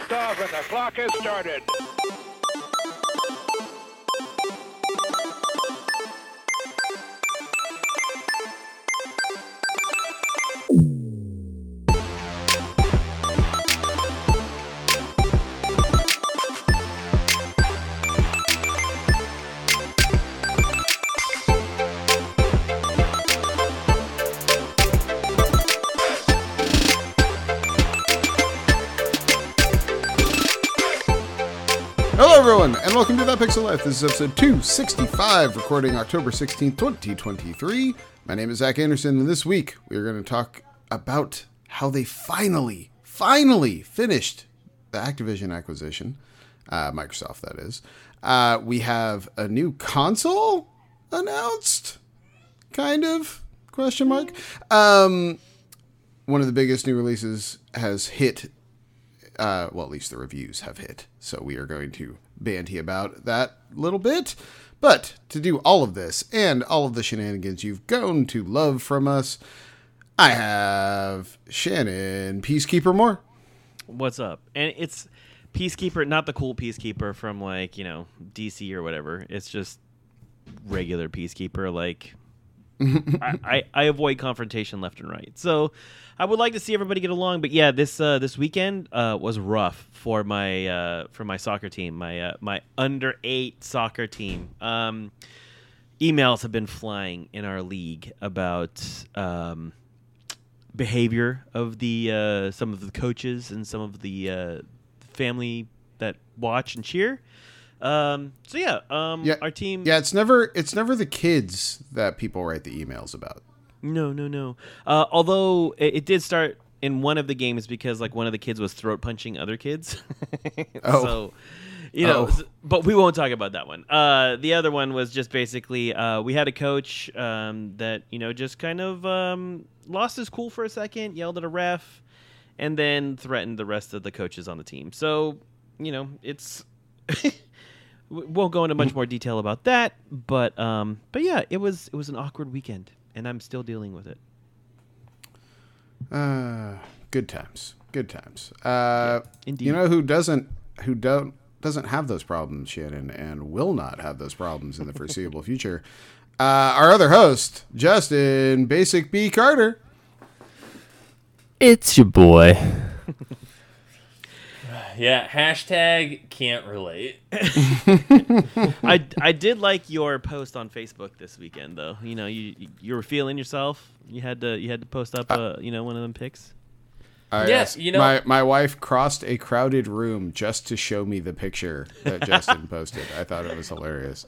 liftoff and the clock has started. And welcome to That Pixel Life. This is episode 265, recording October 16th, 2023. My name is Zach Anderson, and this week we are going to talk about how they finally finished the Activision acquisition. Microsoft, that is. We have a new console announced? Kind of? Question mark. One of the biggest new releases has hit. Well, at least the reviews have hit. So we are going to banty about that little bit. But to do all of this and all of the shenanigans you've grown to love from us, I have Shannon Peacekeeper Moore. What's up? And it's Peacekeeper, not the cool Peacekeeper from like, you know, DC or whatever. It's just regular Peacekeeper. Like I avoid confrontation left and right. So I would like to see everybody get along, but yeah, this weekend was rough for my soccer team, my under-8 soccer team. Emails have been flying in our league about behavior of the some of the coaches and some of the family that watch and cheer. So yeah, our team. Yeah, it's never the kids that people write the emails about. No. Although it did start in one of the games because like one of the kids was throat punching other kids. Oh. So, you know, but we won't talk about that one. The other one was just basically we had a coach that, you know, just kind of lost his cool for a second, yelled at a ref, and then threatened the rest of the coaches on the team. So, you know, it's we won't go into much more detail about that, but yeah, it was an awkward weekend. And I'm still dealing with it. Good times. Indeed. You know who doesn't have those problems, Shannon, and will not have those problems in the foreseeable future. Our other host, Justin Basic B Carter. It's your boy. Yeah, hashtag can't relate. I did like your post on Facebook this weekend, though. You know, you were feeling yourself. You had to post up, you know, one of them pics. Yes, you know, my wife crossed a crowded room just to show me the picture that Justin posted. I thought it was hilarious.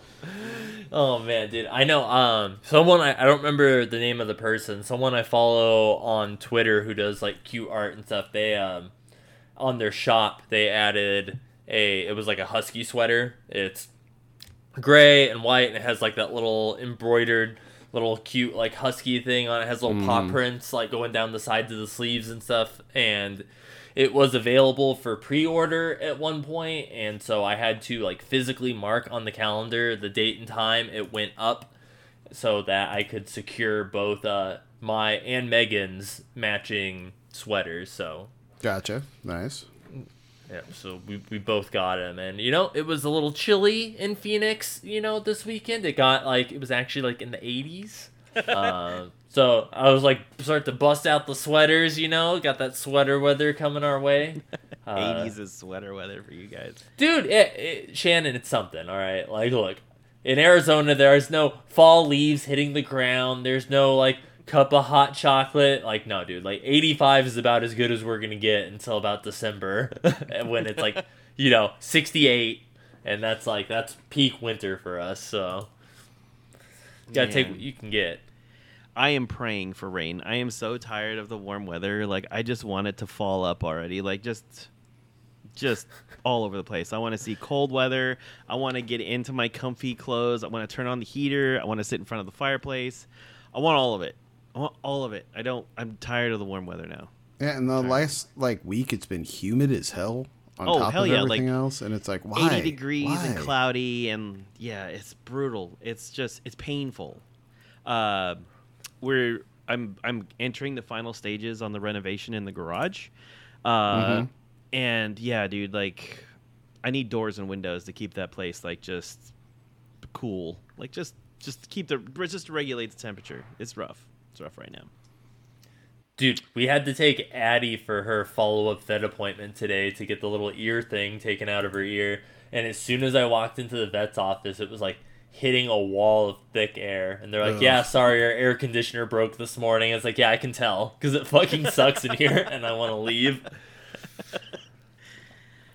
Oh man, dude, I know. Someone I don't remember the name of the person. Someone I follow on Twitter who does like cute art and stuff. They on their shop, they added it was like a husky sweater. It's gray and white, and it has like that little embroidered, little cute like husky thing on it. It has little paw prints like going down the sides of the sleeves and stuff. And it was available for pre-order at one point, and so I had to like physically mark on the calendar the date and time it went up, so that I could secure both my and Megan's matching sweaters. So. Gotcha. Nice. Yeah, so we both got him. And, you know, it was a little chilly in Phoenix, you know, this weekend. It was actually, like, in the 80s. So I was, like, start to bust out the sweaters, you know. Got that sweater weather coming our way. 80s is sweater weather for you guys. Dude, Shannon, it's something, all right? Like, look, in Arizona, there's no fall leaves hitting the ground. There's no, like, cup of hot chocolate. Like, no, dude, like 85 is about as good as we're gonna get until about December when it's like, you know, 68, and that's peak winter for us. So you gotta take what you can get. I am praying for rain. I am so tired of the warm weather. Like, I just want it to fall up already. Like, just all over the place. I want to see cold weather. I want to get into my comfy clothes. I want to turn on the heater. I want to sit in front of the fireplace. I want all of it. I'm tired of the warm weather now. Yeah, and the last like week, it's been humid as hell on top of everything else, and it's like, why? 80 degrees and cloudy, and yeah, it's brutal. It's just, it's painful. I'm entering the final stages on the renovation in the garage. And yeah, dude, like, I need doors and windows to keep that place like just cool. Like just to regulate the temperature. It's rough. It's rough right now. Dude, we had to take Addie for her follow-up vet appointment today to get the little ear thing taken out of her ear. And as soon as I walked into the vet's office, it was like hitting a wall of thick air. And they're like, ugh. Yeah, sorry, our air conditioner broke this morning. It's like, yeah, I can tell because it fucking sucks in here and I want to leave.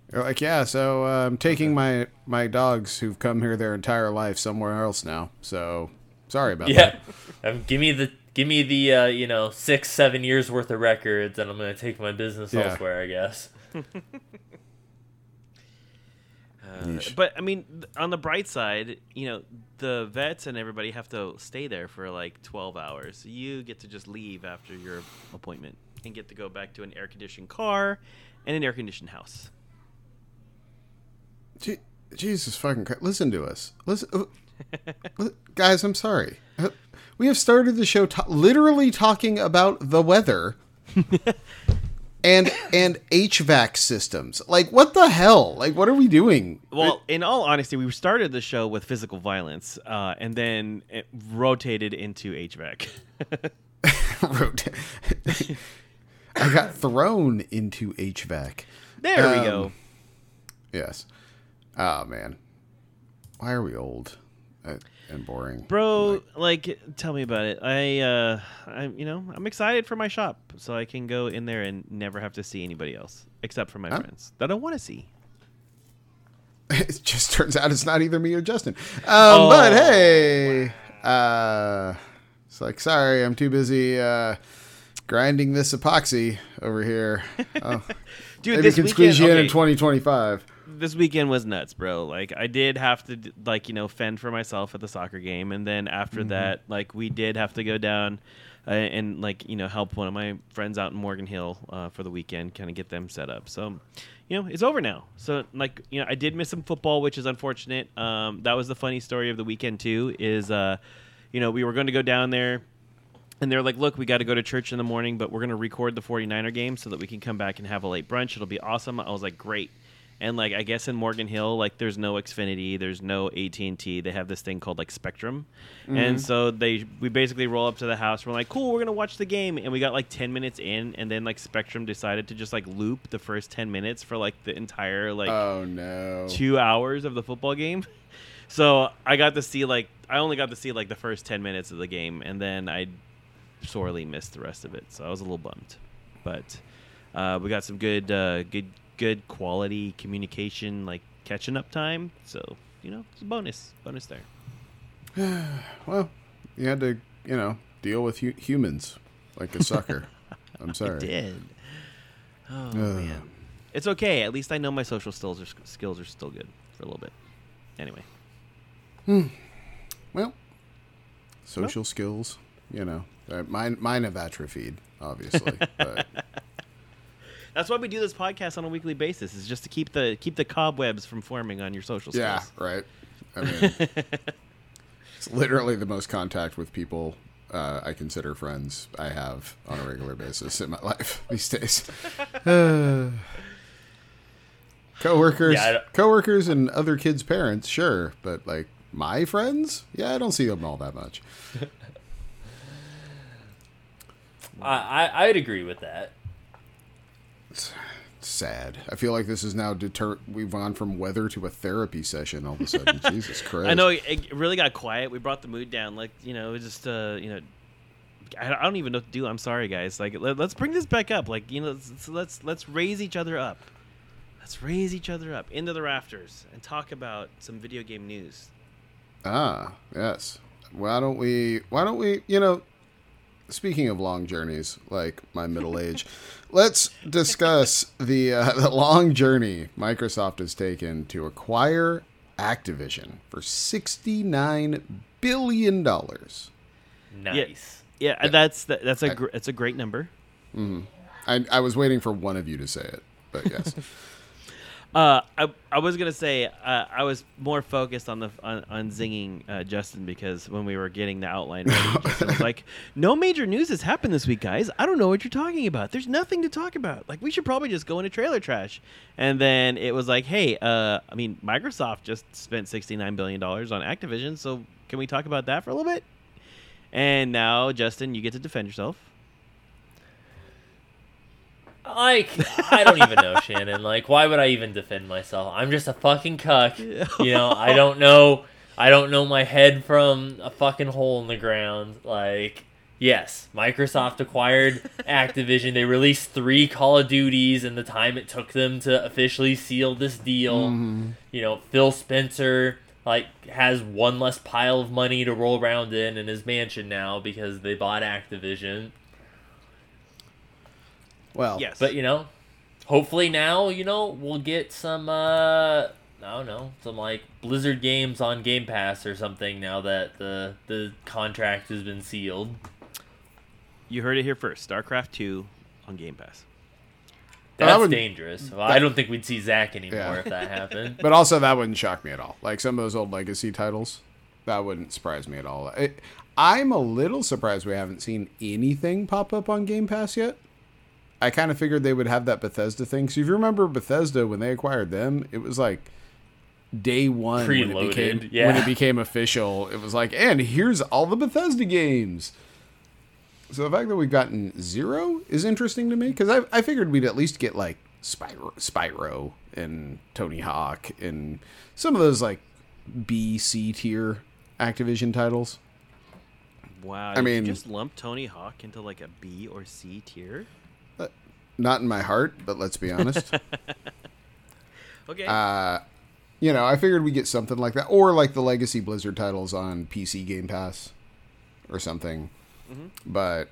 They're like, yeah, so I'm taking my dogs who've come here their entire life somewhere else now. So sorry about that. Yeah, give me the 6-7 years worth of records, and I'm gonna take my business elsewhere, I guess. But I mean, on the bright side, the vets and everybody have to stay there for like 12 hours. You get to just leave after your appointment and get to go back to an air conditioned car and an air conditioned house. Jesus fucking Christ! Listen to us, guys. I'm sorry. We have started the show literally talking about the weather and HVAC systems. Like, what the hell? Like, what are we doing? Well, in all honesty, we started the show with physical violence and then it rotated into HVAC. I got thrown into HVAC. There we go. Yes. Oh, man. Why are we old? And boring, bro. Like, tell me about it. I'm excited for my shop, so I can go in there and never have to see anybody else except for my friends that I want to see. It just turns out it's not either me or Justin. But hey, wow. It's like, sorry, I'm too busy grinding this epoxy over here. Oh, dude, maybe we can squeeze you in 2025. This weekend was nuts, bro. Like, I did have to, fend for myself at the soccer game. And then after that, we did have to go down and, help one of my friends out in Morgan Hill for the weekend, kind of get them set up. So, it's over now. So, I did miss some football, which is unfortunate. That was the funny story of the weekend, too, is, we were going to go down there. And they're like, look, we got to go to church in the morning, but we're going to record the 49er game so that we can come back and have a late brunch. It'll be awesome. I was like, great. And, I guess in Morgan Hill, there's no Xfinity, there's no AT&T. They have this thing called, Spectrum. Mm-hmm. And so we basically roll up to the house. We're like, cool, we're going to watch the game. And we got, 10 minutes in. And then, Spectrum decided to just, loop the first 10 minutes for, the entire, oh, no. 2 hours of the football game. So I got to see, I only got to see, the first 10 minutes of the game. And then I sorely missed the rest of it. So I was a little bummed. But we got some good quality communication, catching up time. So, it's a bonus there. Well, you had to, deal with humans like a sucker. I'm sorry. I did. Oh, man. It's okay. At least I know my social skills are still good for a little bit. Anyway. Well, social skills, mine have atrophied, obviously, but... That's why we do this podcast on a weekly basis, is just to keep the cobwebs from forming on your social skills. Yeah, right. I mean, it's literally the most contact with people I consider friends I have on a regular basis in my life these days. Coworkers, yeah, coworkers and other kids' parents, sure, but my friends? Yeah, I don't see them all that much. I'd agree with that. Sad. I feel like this is now we've gone from weather to a therapy session all of a sudden. Jesus Christ. I know, it really got quiet. We brought the mood down. It was just, I don't even know what to do. I'm sorry, guys. Let's bring this back up. Let's raise each other up. Let's raise each other up into the rafters and talk about some video game news. Ah, yes. Why don't we, speaking of long journeys, my middle age, let's discuss the long journey Microsoft has taken to acquire Activision for $69 billion. Nice. Yeah. That's a great number. Mm-hmm. I was waiting for one of you to say it, but yes. I was gonna say I was more focused on the on zinging Justin because when we were getting the outline ready, Justin was like, "No major news has happened this week, guys. I don't know what you're talking about. There's nothing to talk about. Like, we should probably just go into trailer trash." And then it was like, "Hey, I mean, Microsoft just spent $69 billion on Activision, so can we talk about that for a little bit?" And now, Justin, you get to defend yourself. Like, I don't even know, Shannon. Like, why would I even defend myself? I'm just a fucking cuck. You know, I don't know my head from a fucking hole in the ground. Like, yes, Microsoft acquired Activision. They released 3 Call of Duties in the time it took them to officially seal this deal. Mm-hmm. You know, Phil Spencer, like, has one less pile of money to roll around in his mansion now because they bought Activision. Well, yes. But, you know, hopefully now, you know, we'll get some, I don't know, some, like, Blizzard games on Game Pass or something now that the contract has been sealed. You heard it here first. StarCraft 2 on Game Pass. That's dangerous. Well, I don't think we'd see Zach anymore if that happened. But also, that wouldn't shock me at all. Like, some of those old legacy titles, that wouldn't surprise me at all. I'm a little surprised we haven't seen anything pop up on Game Pass yet. I kind of figured they would have that Bethesda thing. So if you remember Bethesda, when they acquired them, it was like day one when it became official. It was like, and here's all the Bethesda games. So the fact that we've gotten 0 is interesting to me because I figured we'd at least get like Spyro and Tony Hawk and some of those like B, C tier Activision titles. Wow. I mean, you just lump Tony Hawk into like a B or C tier? Not in my heart, but let's be honest. Okay. You know, I figured we'd get something like that. Or like the legacy Blizzard titles on PC Game Pass or something. Mm-hmm. But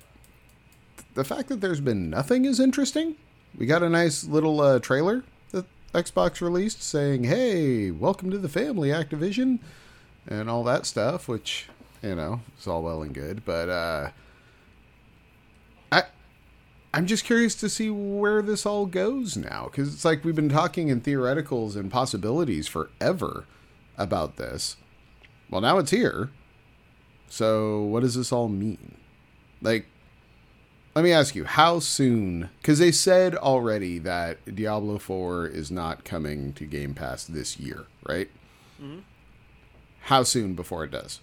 the fact that there's been nothing is interesting. We got a nice little trailer that Xbox released saying, hey, welcome to the family, Activision, and all that stuff, which, you know, is all well and good. But I'm just curious to see where this all goes now, because it's like we've been talking in theoreticals and possibilities forever about this. Well, now it's here. So what does this all mean? Like, let me ask you, how soon? Because they said already that Diablo 4 is not coming to Game Pass this year, right? Mm-hmm. How soon before it does?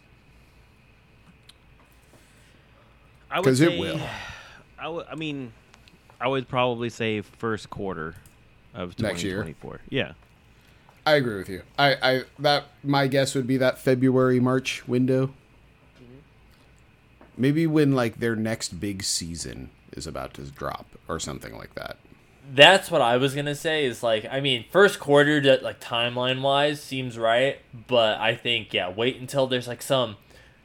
Because it will. I mean, I would probably say first quarter of 2024. Next year. Yeah. I agree with you. My guess would be that February, March window. Mm-hmm. Maybe when like their next big season is about to drop or something like that. That's what I was going to say is like, I mean, first quarter to, like, timeline wise seems right, but I think wait until there's like some,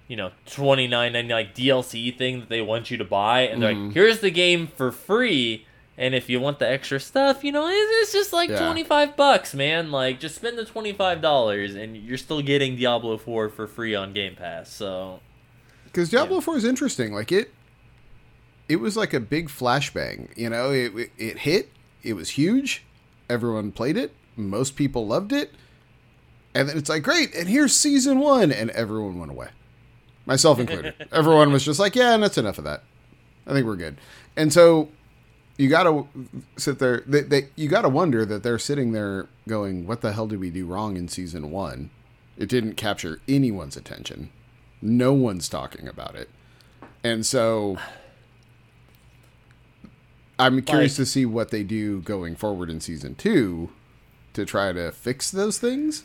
you know, $29.99 like DLC thing that they want you to buy, and they're like, here's the game for free, and if you want the extra stuff, you know, it's just like $25, man. Like, just spend the $25, and you're still getting Diablo 4 for free on Game Pass. So, because Diablo 4 is interesting, like it was like a big flashbang. You know, it hit. It was huge. Everyone played it. Most people loved it. And then it's like, great, and here's season 1, and everyone went away. Myself included. Everyone was just like, yeah, and that's enough of that. I think we're good. And so you got to sit there. You got to wonder that they're sitting there going, what the hell did we do wrong in season 1? It didn't capture anyone's attention. No one's talking about it. And so I'm curious to see what they do going forward in season 2 to try to fix those things.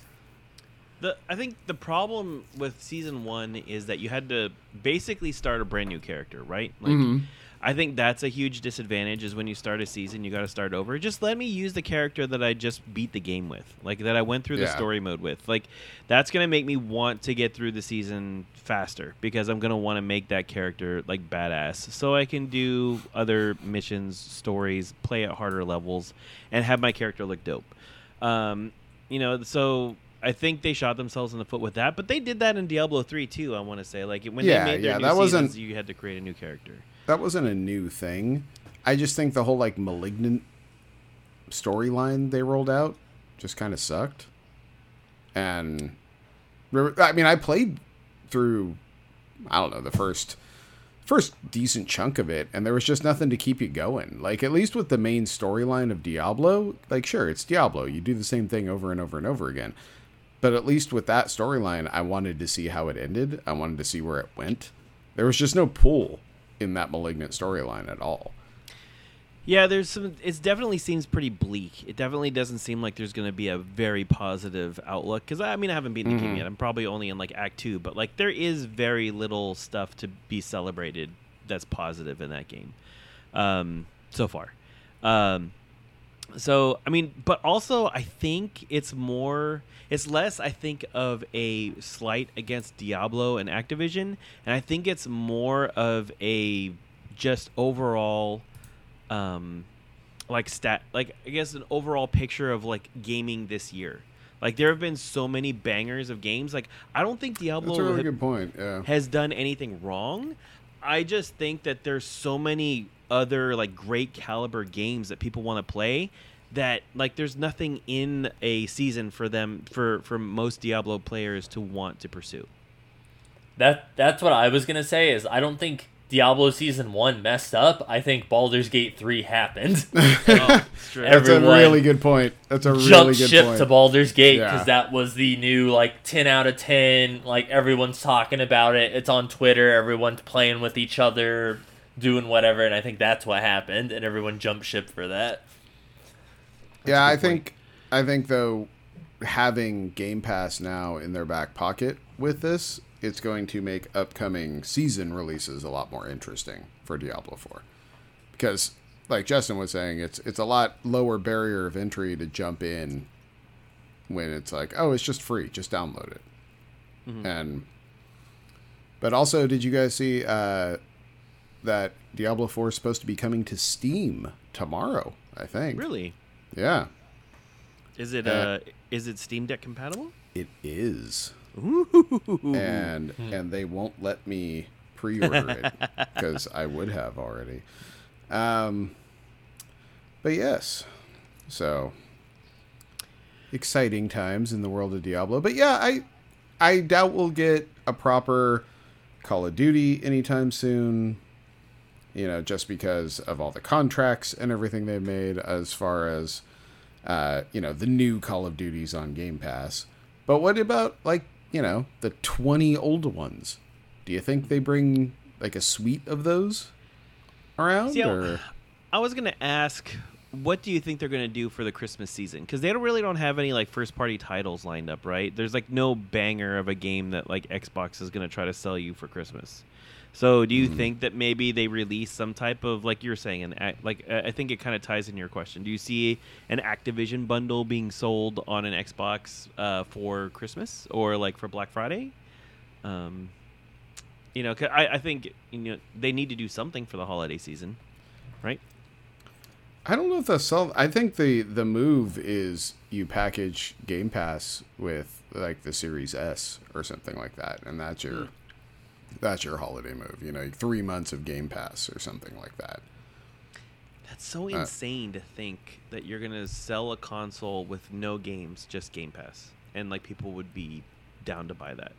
I think the problem with season 1 is that you had to basically start a brand new character, right? Like, I think that's a huge disadvantage is when you start a season, you got to start over. Just let me use the character that I just beat the game with, like that I went through the story mode with. Like, that's going to make me want to get through the season faster because I'm going to want to make that character like badass so I can do other missions, stories, play at harder levels, and have my character look dope. You know, so I think they shot themselves in the foot with that, but they did that in Diablo 3 too, I want to say. Like, when they made their new seasons, you had to create a new character. That wasn't a new thing. I just think the whole, like, malignant storyline they rolled out just kind of sucked. And I mean, I played through, I don't know, the first decent chunk of it, and there was just nothing to keep you going. Like, at least with the main storyline of Diablo, like, sure, it's Diablo. You do the same thing over and over and over again. But at least with that storyline, I wanted to see how it ended. I wanted to see where it went. There was just no pull in that Malignant storyline at all. Yeah, there's some. It definitely seems pretty bleak. It definitely doesn't seem like there's going to be a very positive outlook. Because, I mean, I haven't beaten the game yet. I'm probably only in, like, Act 2. But, like, there is very little stuff to be celebrated that's positive in that game so far. So, I mean, but also I think it's more... It's less, I think, of a slight against Diablo and Activision. And I think it's more of a just overall... I guess an overall picture of like gaming this year. Like there have been so many bangers of games. Like I don't think Diablo has done anything wrong. I just think that there's so many other like great caliber games that people want to play that like there's nothing in a season for them for most Diablo players to want to pursue. That's what I was gonna say is I don't think Diablo Season 1 messed up. I think Baldur's Gate 3 happened. That's a really good point. That's a really good point. Jump ship to Baldur's Gate because that was the new, like, 10 out of 10. Like, everyone's talking about it. It's on Twitter. Everyone's playing with each other, doing whatever. And I think that's what happened. And everyone jumped ship for that. I think, though, having Game Pass now in their back pocket with this, it's going to make upcoming season releases a lot more interesting for Diablo 4. Because, like Justin was saying, it's a lot lower barrier of entry to jump in when it's like, oh, it's just free. Just download it. Mm-hmm. But also, did you guys see that Diablo 4 is supposed to be coming to Steam tomorrow, I think. Really? Yeah. Is it Steam Deck compatible? It is. Ooh. And they won't let me pre-order it because I would have already. But yes, so exciting times in the world of Diablo. But yeah, I doubt we'll get a proper Call of Duty anytime soon. You know, just because of all the contracts and everything they've made as far as the new Call of Duties on Game Pass. But what about like, you know, the 20 old ones? Do you think they bring, like, a suite of those around? See, or? I was going to ask, what do you think they're going to do for the Christmas season? Because they don't have any, like, first-party titles lined up, right? There's, like, no banger of a game that, like, Xbox is going to try to sell you for Christmas. So do you think that maybe they release some type of, like you're saying, I think it kind of ties in your question. Do you see an Activision bundle being sold on an Xbox for Christmas or like for Black Friday? Cause I think they need to do something for the holiday season, right? I don't know if that's solved. I think the move is you package Game Pass with like the Series S or something like that, and that's your. That's your holiday move, 3 months of Game Pass or something like that. That's so insane to think that you're going to sell a console with no games, just Game Pass. And, like, people would be down to buy that.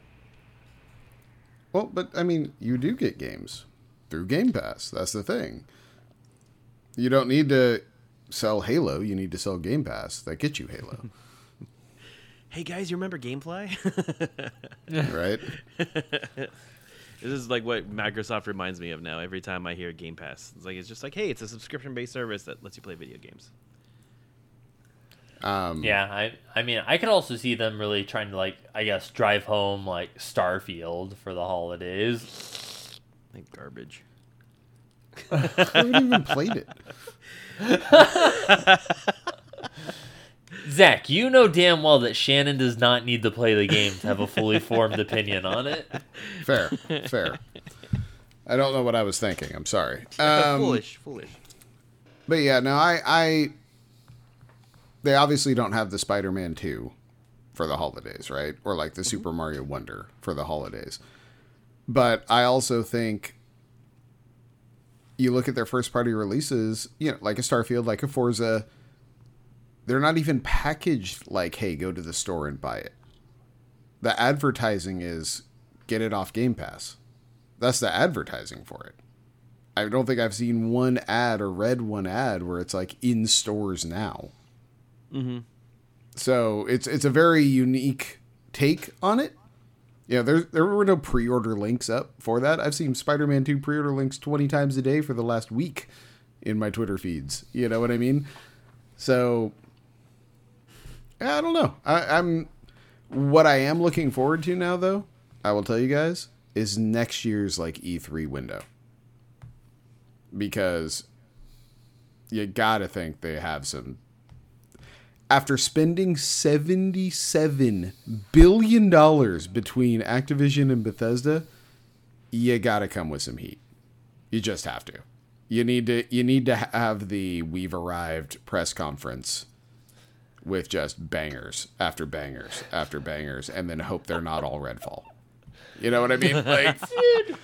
Well, but, I mean, you do get games through Game Pass. That's the thing. You don't need to sell Halo. You need to sell Game Pass that gets you Halo. Hey, guys, you remember Gamefly? Right? This is like what Microsoft reminds me of now every time I hear Game Pass. It's just like, hey, it's a subscription-based service that lets you play video games. I mean, I could also see them really trying to, like, I guess, drive home, like, Starfield for the holidays. Like garbage. I haven't even played it. Zach, you know damn well that Shannon does not need to play the game to have a fully formed opinion on it. Fair. I don't know what I was thinking. I'm sorry. Foolish. But yeah, no, they obviously don't have the Spider-Man 2 for the holidays, right? Or like the Super Mario Wonder for the holidays. But I also think you look at their first party releases, like a Starfield, like a Forza, They're not even packaged like, hey, go to the store and buy it. The advertising is get it off Game Pass. That's the advertising for it. I don't think I've seen one ad or read one ad where it's like in stores now. Mm-hmm. So it's a very unique take on it. Yeah, there were no pre-order links up for that. I've seen Spider-Man 2 pre-order links 20 times a day for the last week in my Twitter feeds. You know what I mean? So, I don't know. What I am looking forward to now, though, I will tell you guys, is next year's like E3 window. Because you gotta think they have some... After spending $77 billion between Activision and Bethesda, you gotta come with some heat. You just have to. You need to have the "We've arrived" press conference with just bangers after bangers after bangers, and then hope they're not all Redfall. You know what I mean? Like, dude,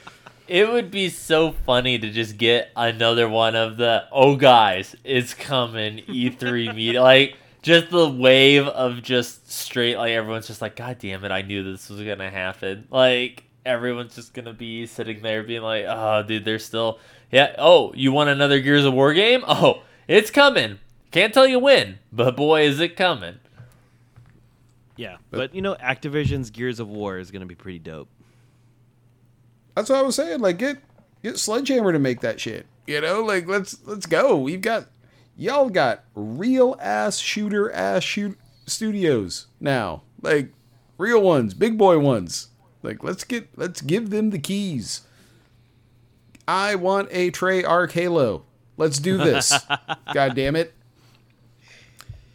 it would be so funny to just get another one of the "Oh guys, it's coming" E3 meet, like just the wave of just straight, like everyone's just like, "God damn it, I knew this was gonna happen." Like everyone's just gonna be sitting there being like, "Oh, dude, they're still." Yeah. Oh, you want another Gears of War game? Oh, it's coming. Can't tell you when, but boy, is it coming. Yeah, but you know, Activision's Gears of War is going to be pretty dope. That's what I was saying. Like, get Sledgehammer to make that shit. You know, like let's go. We've got y'all got real ass shooter ass shoot studios now, like real ones, big boy ones. Like let's give them the keys. I want a Treyarch Halo. Let's do this. God damn it.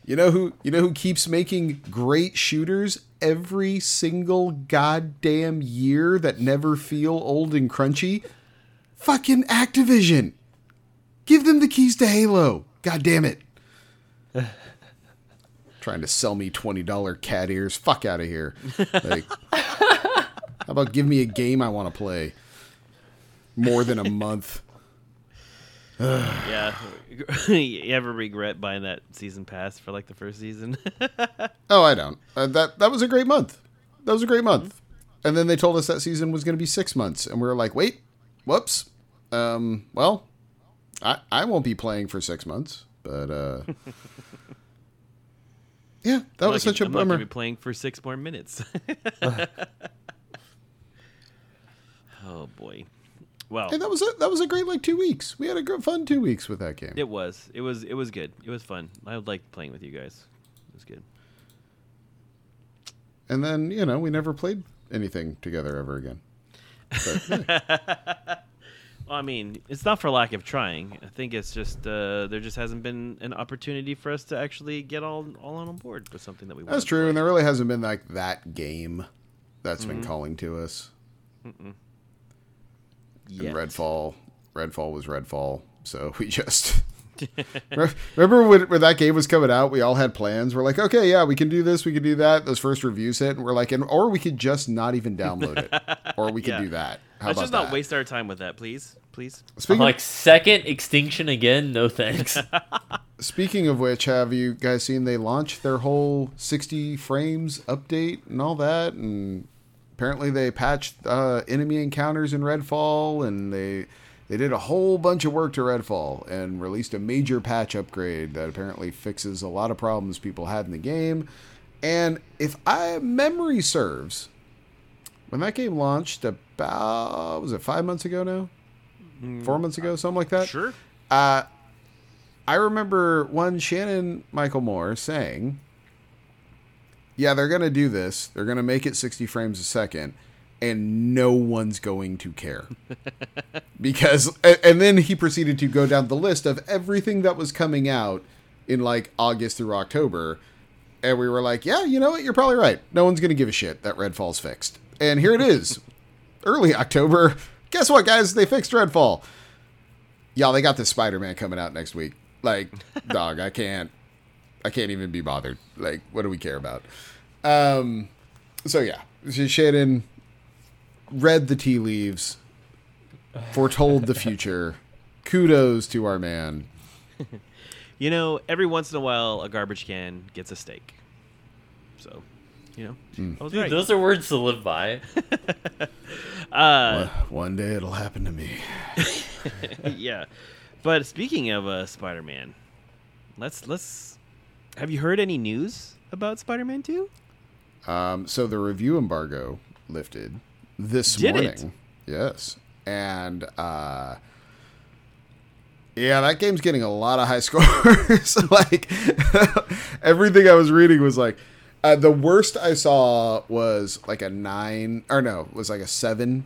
You know who keeps making great shooters every single goddamn year that never feel old and crunchy? Fucking Activision. Give them the keys to Halo. God damn it. Trying to sell me $20 cat ears. Fuck out of here. Like, how about give me a game I want to play? More than a month. Yeah. You ever regret buying that season pass for like the first season? Oh, I don't. That was a great month. That was a great month. And then they told us that season was going to be 6 months. And we were like, wait, whoops. Well, I won't be playing for 6 months. But yeah, that was such a bummer. I'm going to be playing for 6 more minutes. Oh, boy. Well, and that was a great like 2 weeks. We had a good fun 2 weeks with that game. It was good. It was fun. I liked playing with you guys. It was good. And then you know we never played anything together ever again. But, yeah. Well, I mean, it's not for lack of trying. I think it's just there just hasn't been an opportunity for us to actually get all on board with something that we. That's true, and there really hasn't been like that game that's been calling to us. Mm-mm. Yes. Redfall was Redfall, so we just remember when that game was coming out, we all had plans. We're like, okay, yeah, we can do this, we can do that. Those first reviews hit, and we're like, or we could just not even download it, or we could do that. Let's just not waste our time with that, please. Speaking I'm like second extinction again, no thanks. Speaking of which, have you guys seen they launched their whole 60 frames update and all that? And apparently they patched enemy encounters in Redfall, and they did a whole bunch of work to Redfall and released a major patch upgrade that apparently fixes a lot of problems people had in the game. And if memory serves, when that game launched about, was it 5 months ago now? 4 months ago, something like that? Sure. I remember one Shannon Michael Moore saying... Yeah, they're going to do this. They're going to make it 60 frames a second, and no one's going to care. Because, and then he proceeded to go down the list of everything that was coming out in like August through October. And we were like, yeah, you know what? You're probably right. No one's going to give a shit that Redfall's fixed. And here it is. Early October. Guess what, guys? They fixed Redfall. Y'all, they got this Spider-Man coming out next week. Like, dog, I can't even be bothered. Like, what do we care about? So, yeah. Shannon read the tea leaves, foretold the future. Kudos to our man. you know, every once in a while, a garbage can gets a steak. So, you know, I was right. Those are words to live by. One day it'll happen to me. Yeah. But speaking of Spider-Man, let's have you heard any news about Spider-Man 2? So the review embargo lifted this morning. Did it? Yes. And yeah, that game's getting a lot of high scores. Like everything I was reading was like the worst I saw was like a 9 or no, was like a 7.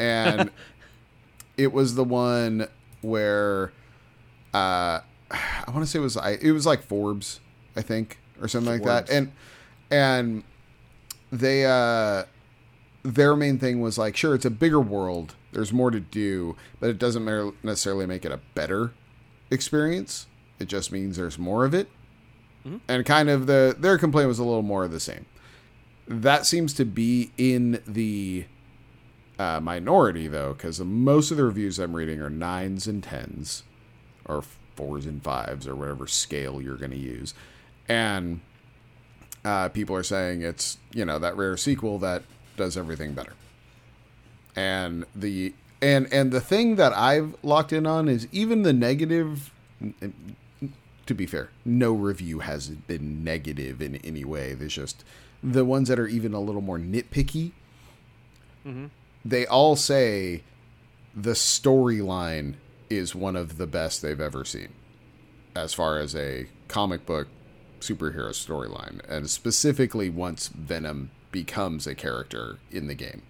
And it was the one where I want to say it was like Forbes, I think, or something like that. And they their main thing was like, sure, it's a bigger world, there's more to do, but it doesn't necessarily make it a better experience. It just means there's more of it. Mm-hmm. And kind of their complaint was a little more of the same. That seems to be in the minority, though, because most of the reviews I'm reading are 9s and 10s or 4s and 5s or whatever scale you're going to use. And people are saying it's, you know, that rare sequel that does everything better. And the thing that I've locked in on is even the negative, to be fair, no review has been negative in any way. There's just the ones that are even a little more nitpicky. Mm-hmm. They all say the storyline is one of the best they've ever seen as far as a comic book superhero storyline, and specifically once Venom becomes a character in the game.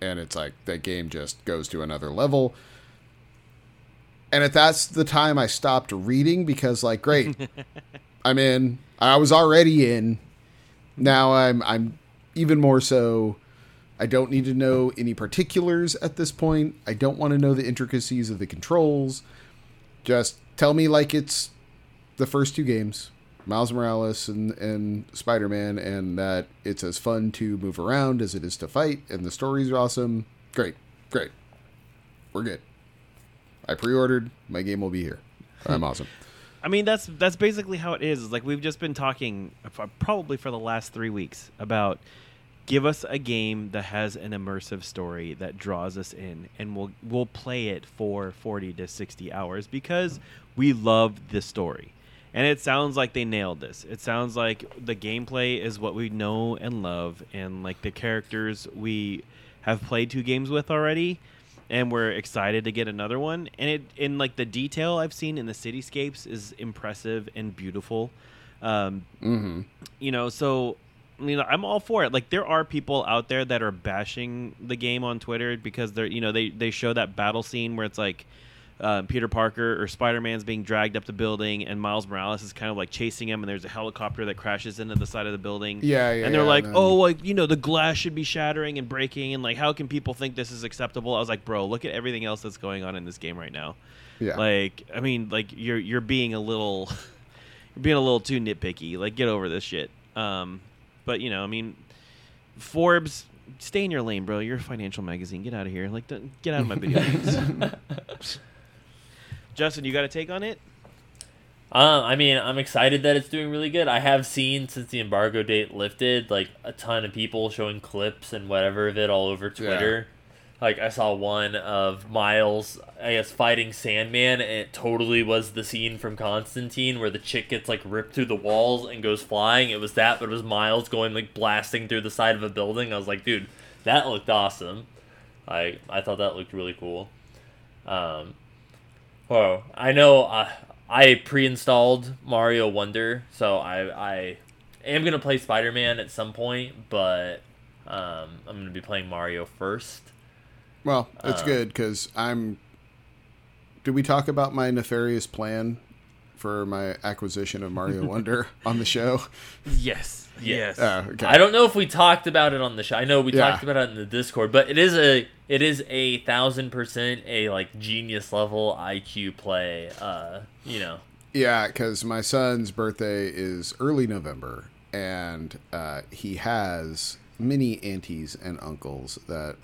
And it's like that game just goes to another level. And if that's the time I stopped reading, because like, great, I'm in. I was already in. Now I'm even more so. I don't need to know any particulars at this point. I don't want to know the intricacies of the controls. Just tell me like it's the first two games, Miles Morales and Spider-Man, and that it's as fun to move around as it is to fight, and the stories are awesome. Great. We're good. I pre-ordered. My game will be here. I'm awesome. I mean, that's basically how it is. Like, we've just been talking probably for the last 3 weeks about give us a game that has an immersive story that draws us in, and we'll play it for 40 to 60 hours because we love the story. And it sounds like they nailed this. It sounds like the gameplay is what we know and love, and like the characters we have played 2 games with already, and we're excited to get another one. And it in like the detail I've seen in the cityscapes is impressive and beautiful. Mm-hmm. You know, so I mean, I'm all for it. Like, there are people out there that are bashing the game on Twitter because they're, you know, they show that battle scene where it's like, Peter Parker or Spider-Man's being dragged up the building, and Miles Morales is kind of like chasing him, and there's a helicopter that crashes into the side of the building. Yeah. And they're like, oh, like, you know, the glass should be shattering and breaking, and like, how can people think this is acceptable? I was like, bro, look at everything else that's going on in this game right now. Yeah. Like, I mean, like you're being a little, too nitpicky. Like, get over this shit. But you know, I mean, Forbes, stay in your lane, bro. You're a financial magazine. Get out of here. Like, get out of my video games. Justin, you got a take on it? I mean, I'm excited that it's doing really good. I have seen, since the embargo date lifted, like a ton of people showing clips and whatever of it all over Twitter. Yeah. Like, I saw one of Miles, I guess, fighting Sandman, and it totally was the scene from Constantine where the chick gets like ripped through the walls and goes flying. It was that, but it was Miles going like blasting through the side of a building. I was like, dude, that looked awesome. I thought that looked really cool. Oh, I know I pre-installed Mario Wonder, so I am going to play Spider-Man at some point, but I'm going to be playing Mario first. Well, it's good, because Did we talk about my nefarious plan for my acquisition of Mario Wonder on the show? Yes. Oh, okay. I don't know if we talked about it on the show. I know we talked about it in the Discord, but it is a 1000% a like genius level IQ play. You know. Yeah, because my son's birthday is early November, and he has many aunties and uncles that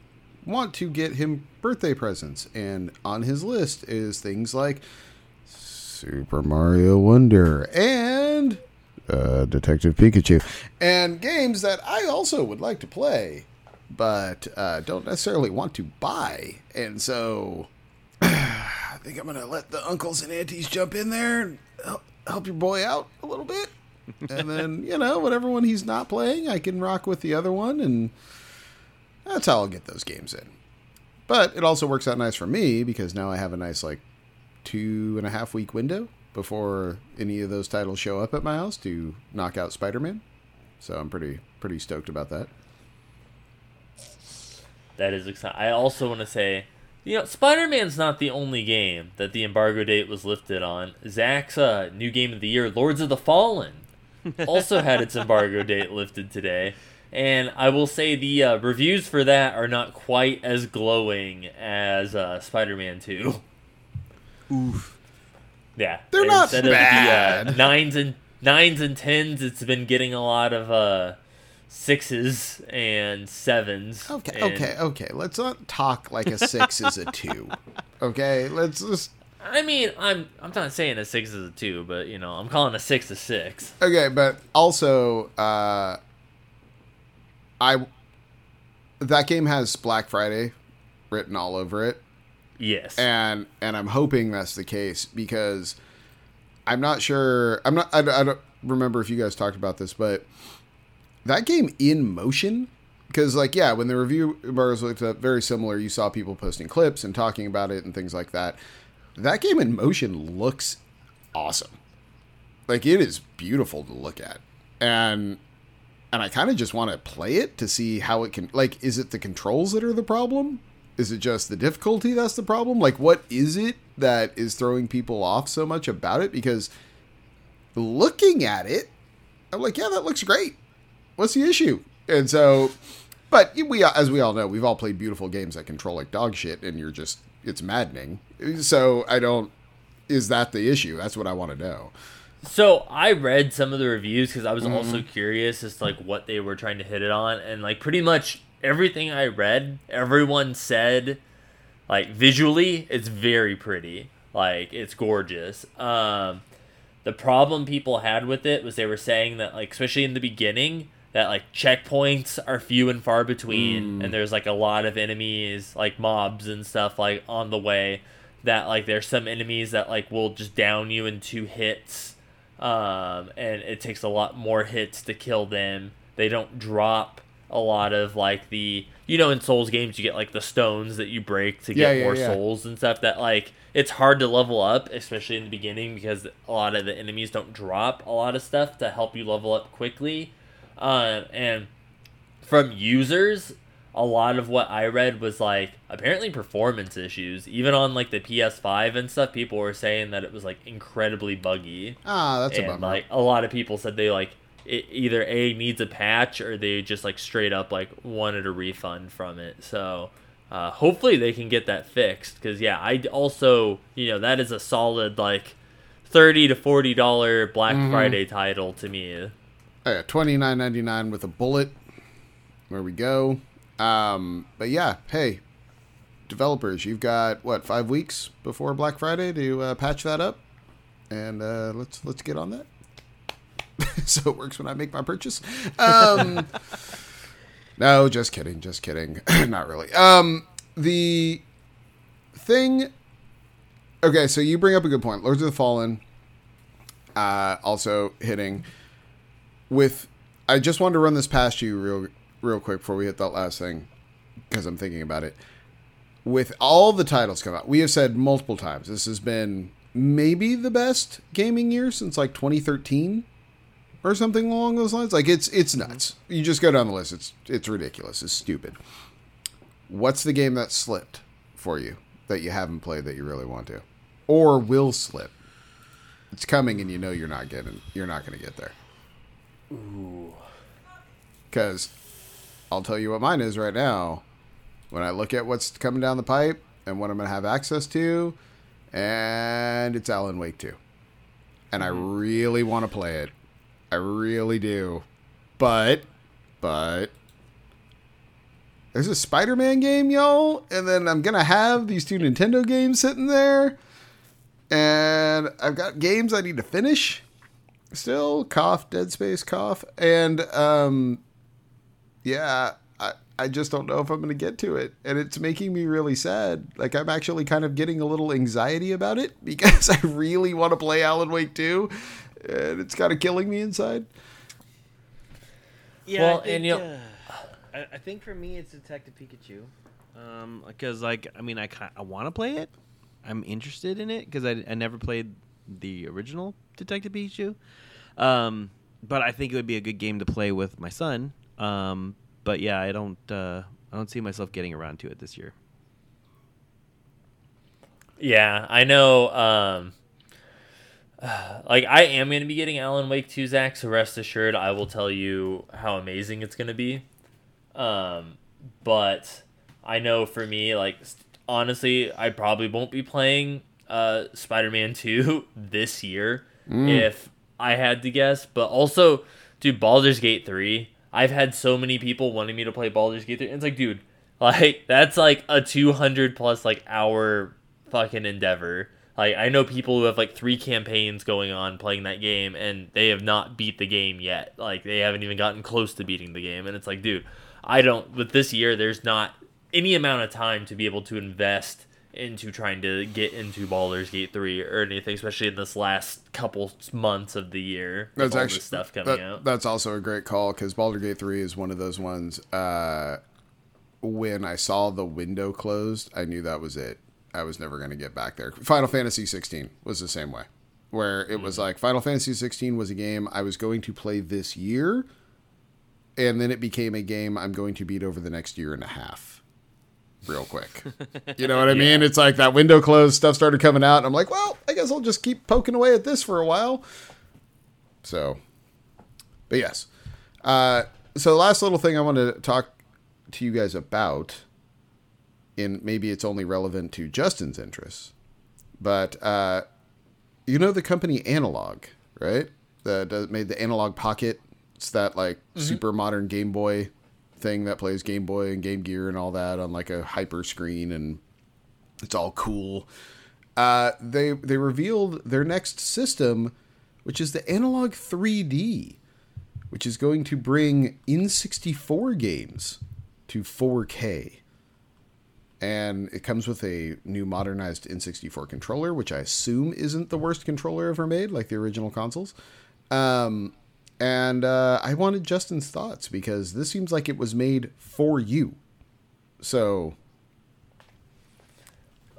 want to get him birthday presents, and on his list is things like Super Mario Wonder, and Detective Pikachu, and games that I also would like to play, but don't necessarily want to buy. And so I think I'm going to let the uncles and aunties jump in there and help your boy out a little bit. And then, you know, whatever one he's not playing, I can rock with the other one, and that's how I'll get those games in. But it also works out nice for me because now I have a nice, like, 2.5-week window before any of those titles show up at my house to knock out Spider-Man. So I'm pretty stoked about that. That is exciting. I also want to say, you know, Spider-Man's not the only game that the embargo date was lifted on. Zach's new game of the year, Lords of the Fallen, also had its embargo date lifted today. And I will say the reviews for that are not quite as glowing as Spider-Man 2. Oof. Yeah. They're not bad. Of the, nines and tens, it's been getting a lot of sixes and sevens. Okay. Let's not talk like a six is a two. Okay? Let's just... I mean, I'm not saying a six is a two, but, you know, I'm calling a six a six. Okay, but also... that game has Black Friday written all over it. Yes. And I'm hoping that's the case because I'm not sure. I don't remember if you guys talked about this, but that game in motion, because like, yeah, when the review bars looked up, very similar, you saw people posting clips and talking about it and things like that. That game in motion looks awesome. Like, it is beautiful to look at. And I kind of just want to play it to see how it can... Like, is it the controls that are the problem? Is it just the difficulty that's the problem? Like, what is it that is throwing people off so much about it? Because looking at it, I'm like, yeah, that looks great. What's the issue? And so... But as we all know, we've all played beautiful games that control like dog shit, and you're just... It's maddening. So I don't... Is that the issue? That's what I want to know. So I read some of the reviews because I was also curious as to, like, what they were trying to hit it on. And, like, pretty much everything I read, everyone said, like, visually, it's very pretty. Like, it's gorgeous. The problem people had with it was they were saying that, like, especially in the beginning, that, like, checkpoints are few and far between. And there's, like, a lot of enemies, like, mobs and stuff, like, on the way. That, like, there's some enemies that, like, will just down you in 2 hits. And it takes a lot more hits to kill them. They don't drop a lot of, like, the... You know, in Souls games, you get, like, the stones that you break to get more souls and stuff. That, like, it's hard to level up, especially in the beginning, because a lot of the enemies don't drop a lot of stuff to help you level up quickly. And from users, a lot of what I read was, like, apparently performance issues. Even on, like, the PS5 and stuff, people were saying that it was, like, incredibly buggy. That's a bummer. Like, a lot of people said they, like, it either A, needs a patch, or they just, like, straight up, like, wanted a refund from it. So, hopefully they can get that fixed. Because, yeah, I also, you know, that is a solid, like, $30 to $40 Black Friday title to me. Oh, yeah, $29.99 with a bullet. Where we go. But yeah, hey, developers, you've got, what, 5 weeks before Black Friday to patch that up? And let's get on that. So it works when I make my purchase. No, just kidding. Not really. The thing... Okay, so you bring up a good point. Lords of the Fallen also hitting with... I just wanted to run this past you real quick before we hit that last thing, because I'm thinking about it. With all the titles come out, we have said multiple times, this has been maybe the best gaming year since like 2013 or something along those lines. Like, it's nuts. You just go down the list. It's ridiculous. It's stupid. What's the game that slipped for you that you haven't played that you really want to, or will slip? It's coming, and you know you're not going to get there. Ooh. Because I'll tell you what mine is right now. When I look at what's coming down the pipe and what I'm going to have access to, and it's Alan Wake 2. And I really want to play it. I really do. But there's a Spider-Man game, y'all, and then I'm going to have these 2 Nintendo games sitting there. And I've got games I need to finish still. Dead Space, And yeah, I just don't know if I'm going to get to it. And it's making me really sad. Like, I'm actually kind of getting a little anxiety about it because I really want to play Alan Wake 2. And it's kind of killing me inside. Yeah, well, I think for me it's Detective Pikachu. Because, I want to play it. I'm interested in it because I never played the original Detective Pikachu. But I think it would be a good game to play with my son. But yeah, I don't see myself getting around to it this year. Yeah, I know. I am going to be getting Alan Wake 2, Zach, so rest assured I will tell you how amazing it's going to be. But I know for me, honestly, I probably won't be playing Spider-Man 2 this year if I had to guess. But also, dude, Baldur's Gate 3. I've had so many people wanting me to play Baldur's Gate 3. And it's like, dude, that's a 200+ hour fucking endeavor. I know people who have 3 campaigns going on playing that game, and they have not beat the game yet. They haven't even gotten close to beating the game. And it's like, dude, with this year, there's not any amount of time to be able to invest into trying to get into Baldur's Gate 3 or anything, especially in this last couple months of the year. That's all this stuff coming out. That's also a great call, because Baldur's Gate 3 is one of those ones. When I saw the window closed, I knew that was it. I was never going to get back there. Final Fantasy 16 was the same way, where it was Final Fantasy 16 was a game I was going to play this year, and then it became a game I'm going to beat over the next year and a half. Real quick. You know what I mean? Yeah. It's that window closed, stuff started coming out. And I'm like, well, I guess I'll just keep poking away at this for a while. So, but yes. So the last little thing I want to talk to you guys about, and maybe it's only relevant to Justin's interests, but you know the company Analog, right? That made the Analog Pocket. It's that super modern Game Boy thing that plays Game Boy and Game Gear and all that on a hyper screen, and it's all cool. They revealed their next system, which is the Analog 3D, which is going to bring N64 games to 4K. And it comes with a new modernized N64 controller, which I assume isn't the worst controller ever made, like the original consoles. And I wanted Justin's thoughts, because this seems like it was made for you. So,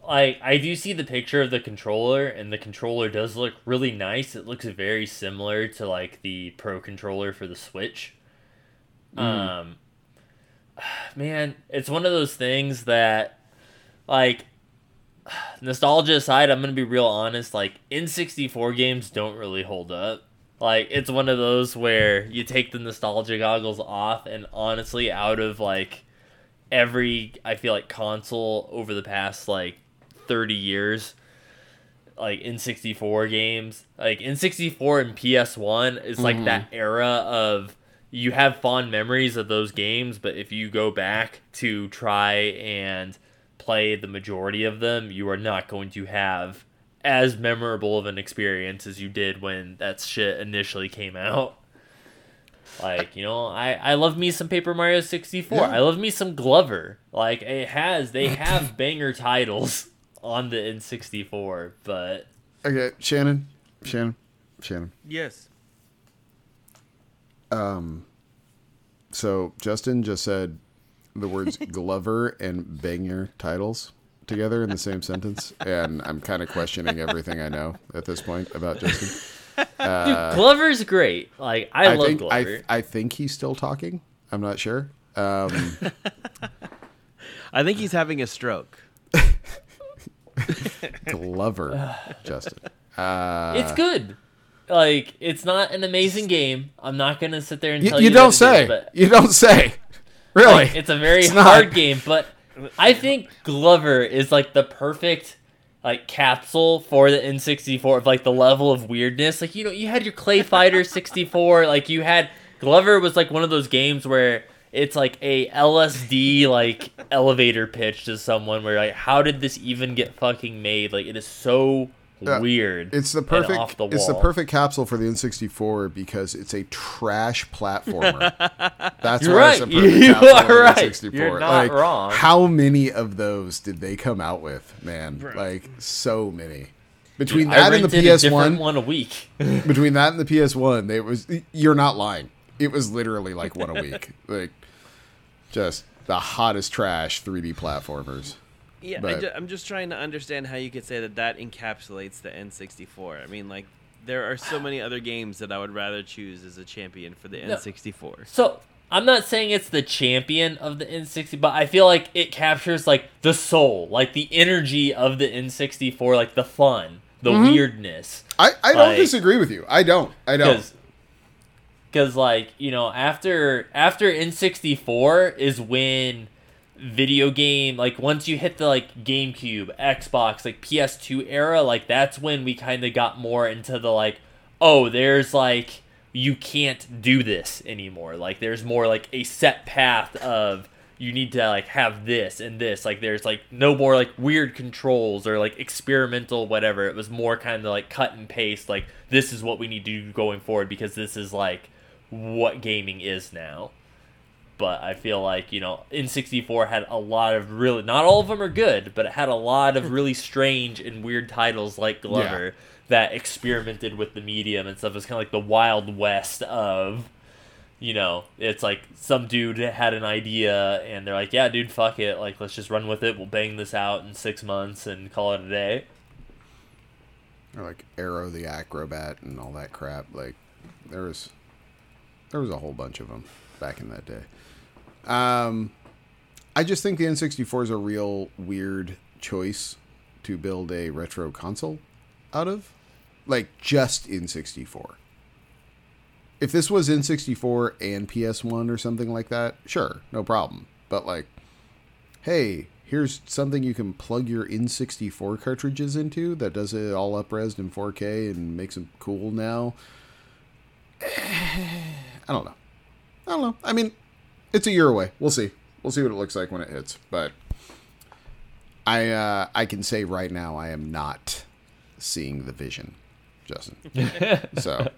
I do see the picture of the controller, and the controller does look really nice. It looks very similar to the Pro controller for the Switch. Man, it's one of those things that nostalgia aside, I'm gonna be real honest. N64 games don't really hold up. It's one of those where you take the nostalgia goggles off, and honestly, out of, every, I feel console over the past, 30 years, N64 games, N64 and PS1 is, that era of, you have fond memories of those games, but if you go back to try and play the majority of them, you are not going to have as memorable of an experience as you did when that shit initially came out. I love me some Paper Mario 64. Yeah. I love me some Glover. They have banger titles on the N64, but... Okay, Shannon. Yes. So, Justin just said the words Glover and banger titles together in the same sentence, and I'm kind of questioning everything I know at this point about Justin. Dude, Glover's great. I love Glover. I think he's still talking. I'm not sure. I think he's having a stroke. Glover, Justin. It's good. It's not an amazing game. I'm not gonna sit there and tell you. You don't say. Really, it's a very hard game, but. I think Glover is the perfect capsule for the N64 of the level of weirdness. You had your Clay Fighter 64, you had Glover was one of those games where it's a LSD elevator pitch to someone where how did this even get fucking made? It is so weird. It's the perfect off the wall. It's the perfect capsule for the N64 because it's a trash platformer. That's You're why right. it's a perfect you capsule are right. for the N64. You're not like, wrong. How many of those did they come out with, man? Right. Like so many. Between Dude, that and the PS1 one a week. Between that and the PS1, it was you're not lying. It was literally like one a week. Like just the hottest trash 3D platformers. Yeah, I'm just trying to understand how you could say that encapsulates the N64. I mean, like, there are so many other games that I would rather choose as a champion for the N64. So, I'm not saying it's the champion of the N64, but I feel like it captures, like, the soul, like, the energy of the N64, like, the fun, the weirdness. I don't disagree with you. I don't. Because, like, you know, after N64 is when... video game, like, once you hit the, like, GameCube, Xbox, like, PS2 era, like, that's when we kind of got more into the, like, oh, there's, like, you can't do this anymore. Like, there's more, like, a set path of you need to, like, have this and this. Like, there's, like, no more, like, weird controls or, like, experimental whatever. It was more kind of, like, cut and paste, like, this is what we need to do going forward because this is, like, what gaming is now. But I feel like, you know, N64 had a lot of really... Not all of them are good, but it had a lot of really strange and weird titles like Glover that experimented with the medium and stuff. It was kind of like the Wild West of, you know, it's like some dude had an idea and they're like, yeah, dude, fuck it. Like, let's just run with it. We'll bang this out in 6 months and call it a day. Or like Arrow the Acrobat and all that crap. Like, there was a whole bunch of them back in that day. I just think the N64 is a real weird choice to build a retro console out of. Like, just N64. If this was N64 and PS1 or something like that, sure, no problem. But, like, hey, here's something you can plug your N64 cartridges into that does it all up-resed in 4K and makes it cool now. I don't know. I mean... It's a year away. We'll see. We'll see what it looks like when it hits. But I can say right now I am not seeing the vision, Justin. So,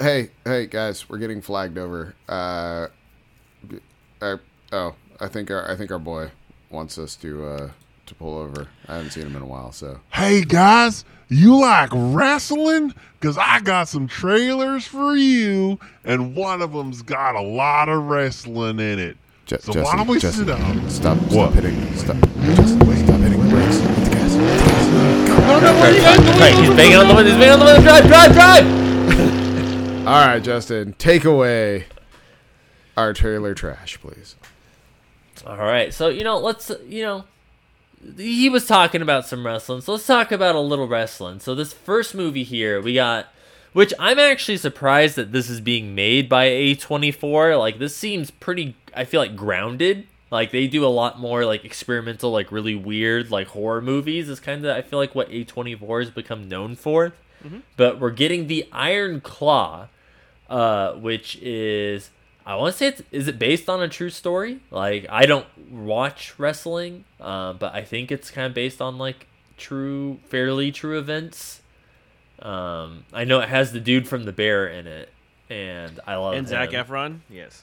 hey guys, we're getting flagged over. I think our boy wants us to pull over. I haven't seen him in a while. So hey guys. You like wrestling? Because I got some trailers for you, and one of them's got a lot of wrestling in it. So why don't we sit down? Stop hitting. Stop hitting the brakes. No, he's banging on the window. Drive. All right, Justin, take away our trailer trash, please. All right, so, you know, let's, you know, he was talking about some wrestling, so let's talk about a little wrestling. So this first movie here, we got, which I'm actually surprised that this is being made by A24. Like, this seems pretty, I feel like, grounded. Like, they do a lot more, like, experimental, like, really weird, like, horror movies. It's kind of, I feel like, what A24 has become known for. Mm-hmm. But we're getting the Iron Claw, which is, I want to say, is it based on a true story? Like, I don't watch wrestling, but I think it's kind of based on, like, fairly true events. I know it has the dude from The Bear in it, and I love him. And Zac Efron? Yes.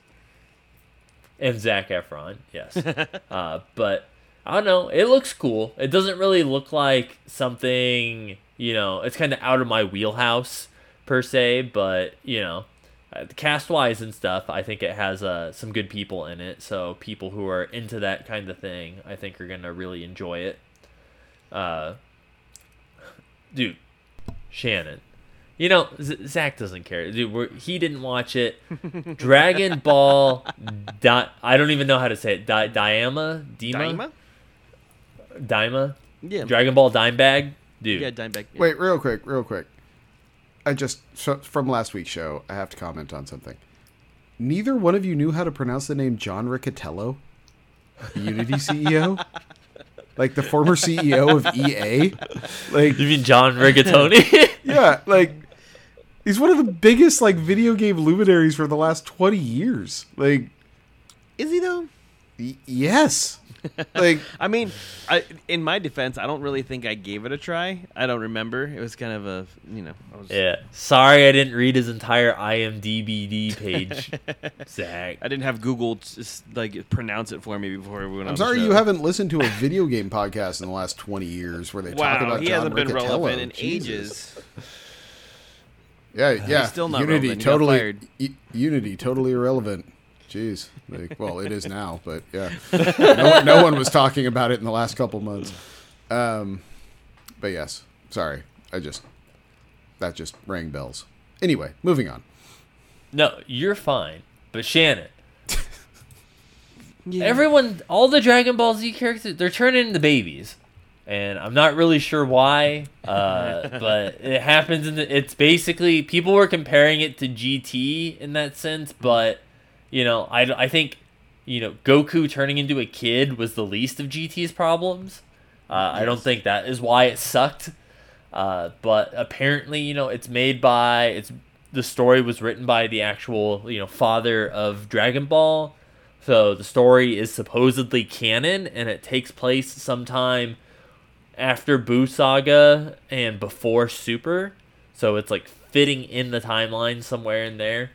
But, I don't know, it looks cool. It doesn't really look like something, you know, it's kind of out of my wheelhouse, per se, but, you know. Cast-wise and stuff, I think it has some good people in it, so people who are into that kind of thing, I think, are going to really enjoy it. Dude, Shannon. You know, Zach doesn't care. Dude, he didn't watch it. Dragon Ball... I don't even know how to say it. Daima? Yeah. Dragon Ball Dimebag? Dude. Yeah, Dimebag. Yeah. Wait, real quick. From last week's show, I have to comment on something. Neither one of you knew how to pronounce the name John Riccitiello, the Unity CEO, like the former CEO of EA. Like, you mean John Rigatoni? Yeah, like, he's one of the biggest, like, video game luminaries for the last 20 years. Like, is he though? Yes. Like, I mean, in my defense, I don't really think I gave it a try. I don't remember. It was kind of a, you know. I was... Yeah. Sorry, I didn't read his entire IMDb page, Zach. I didn't have Google like pronounce it for me before we went on. I'm sorry you haven't listened to a video game podcast in the last 20 years where they talk about John Riccatello. Wow, he hasn't been relevant in ages. Yeah. He's still not Unity, relevant. Totally. Unity, totally irrelevant. Jeez. Like, well, it is now, but yeah. No one was talking about it in the last couple months. But yes, sorry. That just rang bells. Anyway, moving on. No, you're fine. But Shannon. Yeah. Everyone, all the Dragon Ball Z characters, they're turning into babies. And I'm not really sure why, but it happens. It's basically, people were comparing it to GT in that sense, but... You know, I think, you know, Goku turning into a kid was the least of GT's problems. Yes. I don't think that is why it sucked. But apparently, you know, the story was written by the actual, you know, father of Dragon Ball. So the story is supposedly canon, and it takes place sometime after Buu Saga and before Super. So it's like fitting in the timeline somewhere in there.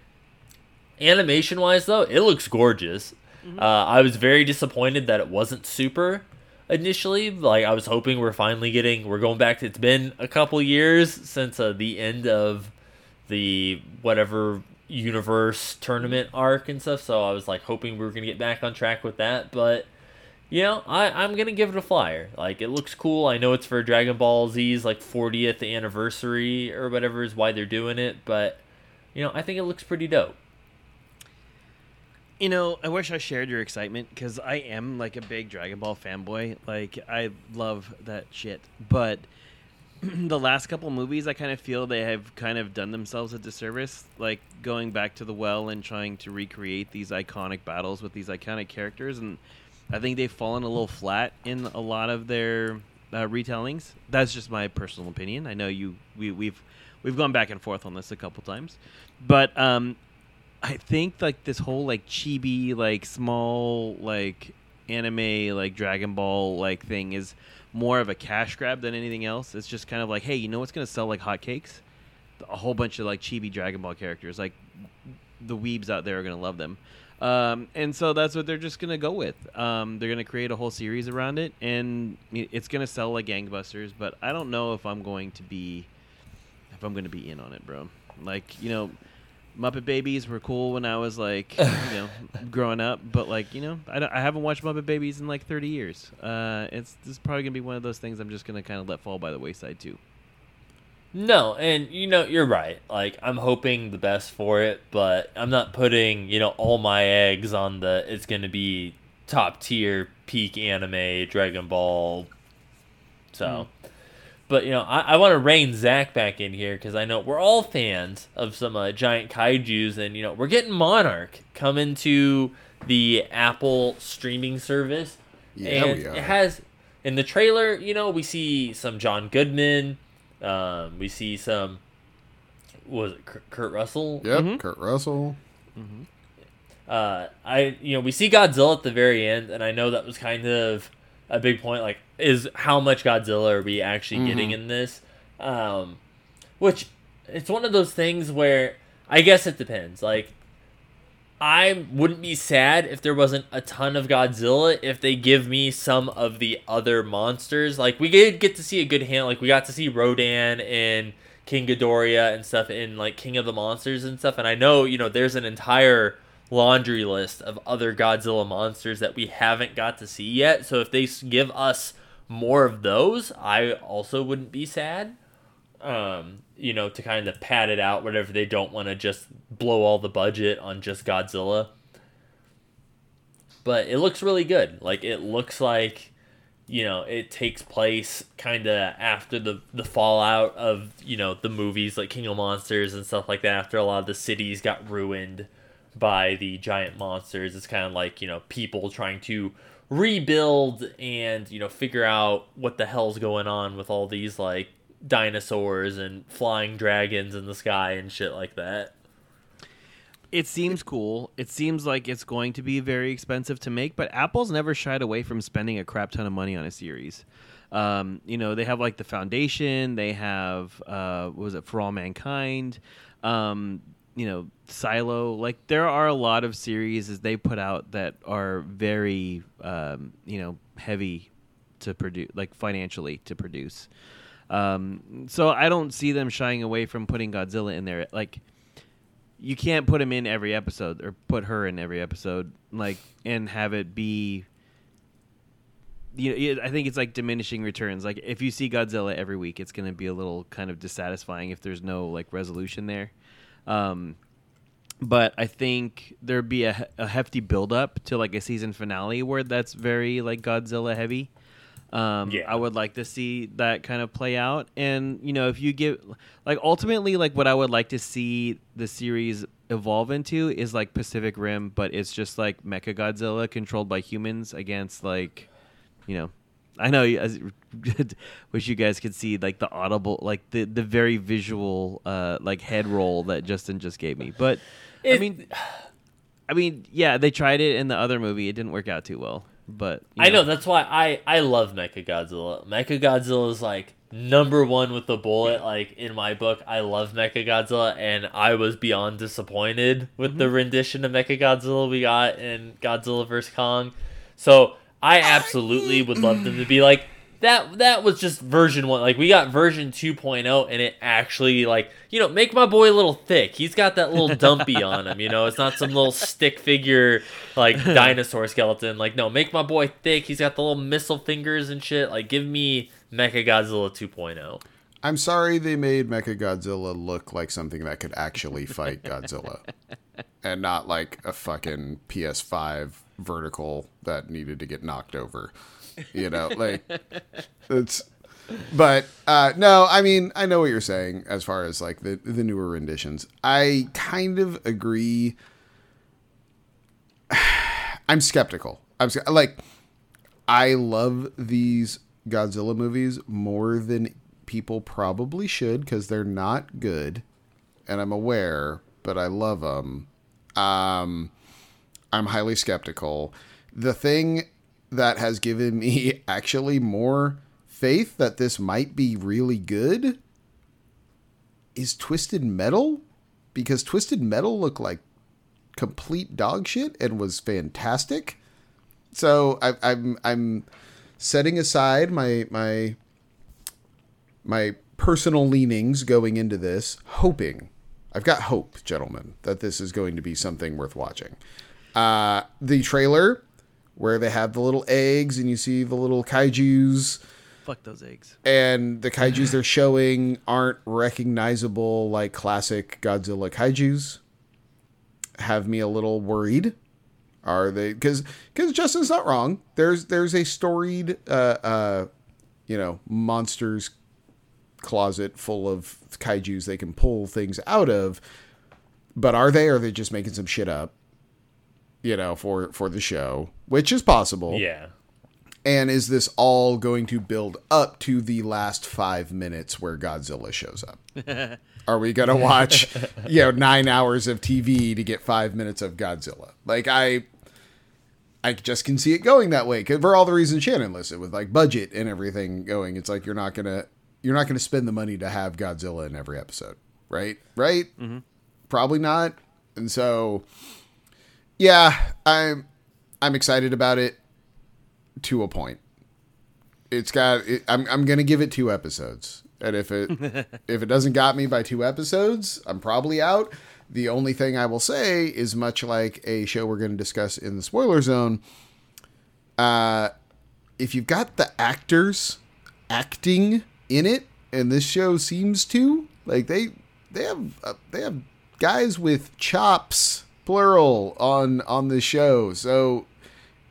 Animation-wise, though, it looks gorgeous. Mm-hmm. I was very disappointed that it wasn't Super initially. Like, I was hoping we're going back to, it's been a couple years since the end of the whatever universe tournament arc and stuff. So I was like hoping we were going to get back on track with that. But, you know, I'm going to give it a flyer. Like, it looks cool. I know it's for Dragon Ball Z's, like, 40th anniversary or whatever is why they're doing it. But, you know, I think it looks pretty dope. You know, I wish I shared your excitement because I am like a big Dragon Ball fanboy. Like, I love that shit. But the last couple movies, I kind of feel they have kind of done themselves a disservice. Like, going back to the well and trying to recreate these iconic battles with these iconic characters. And I think they've fallen a little flat in a lot of their retellings. That's just my personal opinion. I know we've gone back and forth on this a couple times. But... I think, like, this whole, like, chibi, like, small, like, anime, like, Dragon Ball, like, thing is more of a cash grab than anything else. It's just kind of like, hey, you know what's going to sell like hotcakes? A whole bunch of, like, chibi Dragon Ball characters. Like, the weebs out there are going to love them. And so that's what they're just going to go with. They're going to create a whole series around it, and it's going to sell like gangbusters, but I don't know if I'm going to be in on it, bro. Like, you know... Muppet Babies were cool when I was, like, you know, growing up. But, like, you know, I haven't watched Muppet Babies in, like, 30 years. This is probably going to be one of those things I'm just going to kind of let fall by the wayside, too. No, and, you know, you're right. Like, I'm hoping the best for it, but I'm not putting, you know, all my eggs on the it's going to be top-tier peak anime, Dragon Ball. So... Mm. But, you know, I want to rein Zach back in here because I know we're all fans of some giant kaijus. And, you know, we're getting Monarch come into the Apple streaming service. Yeah, and it has, in the trailer, you know, we see some John Goodman. We see some, was it Kurt Russell? Yep, mm-hmm. Kurt Russell. Mm-hmm. We see Godzilla at the very end. And I know that was kind of a big point, like, is how much Godzilla are we actually getting in this? Which, it's one of those things where, I guess it depends. Like, I wouldn't be sad if there wasn't a ton of Godzilla if they give me some of the other monsters. Like, we did get to see a good hand. Like, we got to see Rodan and King Ghidorah and stuff in, like, King of the Monsters and stuff. And I know, you know, there's an entire... laundry list of other Godzilla monsters that we haven't got to see yet. So if they give us more of those, I also wouldn't be sad, you know, to kind of pad it out, whatever. They don't want to just blow all the budget on just Godzilla. But it looks really good. Like, it looks like, you know, it takes place kind of after the fallout of, you know, the movies like King of Monsters and stuff like that, after a lot of the cities got ruined by the giant monsters. It's kind of like, you know, people trying to rebuild and, you know, figure out what the hell's going on with all these, like, dinosaurs and flying dragons in the sky and shit like that. It seems cool. It seems like it's going to be very expensive to make, but Apple's never shied away from spending a crap ton of money on a series. You know, they have like The Foundation. They have, what was it, For All Mankind? You know, Silo. Like, there are a lot of series as they put out that are very, you know, heavy to produce, like financially to produce. So I don't see them shying away from putting Godzilla in there. Like, you can't put him in every episode or put her in every episode, like, and have it be, you know, I think it's like diminishing returns. Like, if you see Godzilla every week, it's going to be a little kind of dissatisfying if there's no like resolution there. But I think there'd be a hefty buildup to like a season finale where that's very like Godzilla heavy. Yeah. I would like to see that kind of play out. And, you know, if you give like ultimately like what I would like to see the series evolve into is like Pacific Rim, but it's just like Mecha Godzilla controlled by humans against like, you know, I know wish you guys could see like the audible, like the very visual, like head roll that Justin just gave me. But I mean, yeah, they tried it in the other movie. It didn't work out too well. But you know. I know, that's why I love Mechagodzilla. Mechagodzilla is like number one with the bullet. Like in my book, I love Mechagodzilla, and I was beyond disappointed with the rendition of Mechagodzilla we got in Godzilla vs Kong. So I absolutely would love them to be like that. That was just version one. Like we got version 2.0, and it actually like, you know, make my boy a little thick. He's got that little dumpy on him, you know. It's not some little stick figure like dinosaur skeleton. Like, no, make my boy thick. He's got the little missile fingers and shit. Like, give me Mechagodzilla 2.0. I'm sorry they made Mechagodzilla look like something that could actually fight Godzilla, and not like a fucking PS5 vertical that needed to get knocked over. You know, like it's. But no, I mean, I know what you're saying as far as like the newer renditions. I kind of agree. I'm skeptical. Like, I love these Godzilla movies more than people probably should because they're not good, and I'm aware, but I love them. I'm highly skeptical. The thing that has given me actually more faith that this might be really good is Twisted Metal, because Twisted Metal looked like complete dog shit and was fantastic. So I'm setting aside my personal leanings going into this, hoping. I've got hope, gentlemen, that this is going to be something worth watching. The trailer where they have the little eggs and you see the little kaijus. Fuck those eggs. And the kaijus they're showing aren't recognizable like classic Godzilla kaijus. Have me a little worried. Are they? Because Justin's not wrong. There's a storied, you know, monsters closet full of kaijus they can pull things out of. But are they? Or are they just making some shit up? You know, for the show, which is possible. Yeah. And is this all going to build up to the last 5 minutes where Godzilla shows up? Are we going to watch, you know, 9 hours of TV to get 5 minutes of Godzilla? Like, I just can see it going that way. For all the reasons Shannon listed, with like budget and everything going, it's like, you're not going to spend the money to have Godzilla in every episode. Right. Mm-hmm. Probably not. And so, yeah, I'm excited about it to a point. I'm going to give it 2 episodes. And if it doesn't got me by 2 episodes, I'm probably out. The only thing I will say is, much like a show we're going to discuss in the spoiler zone, if you've got the actors acting in it, and this show seems to, like they have guys with chops, plural, on the show. So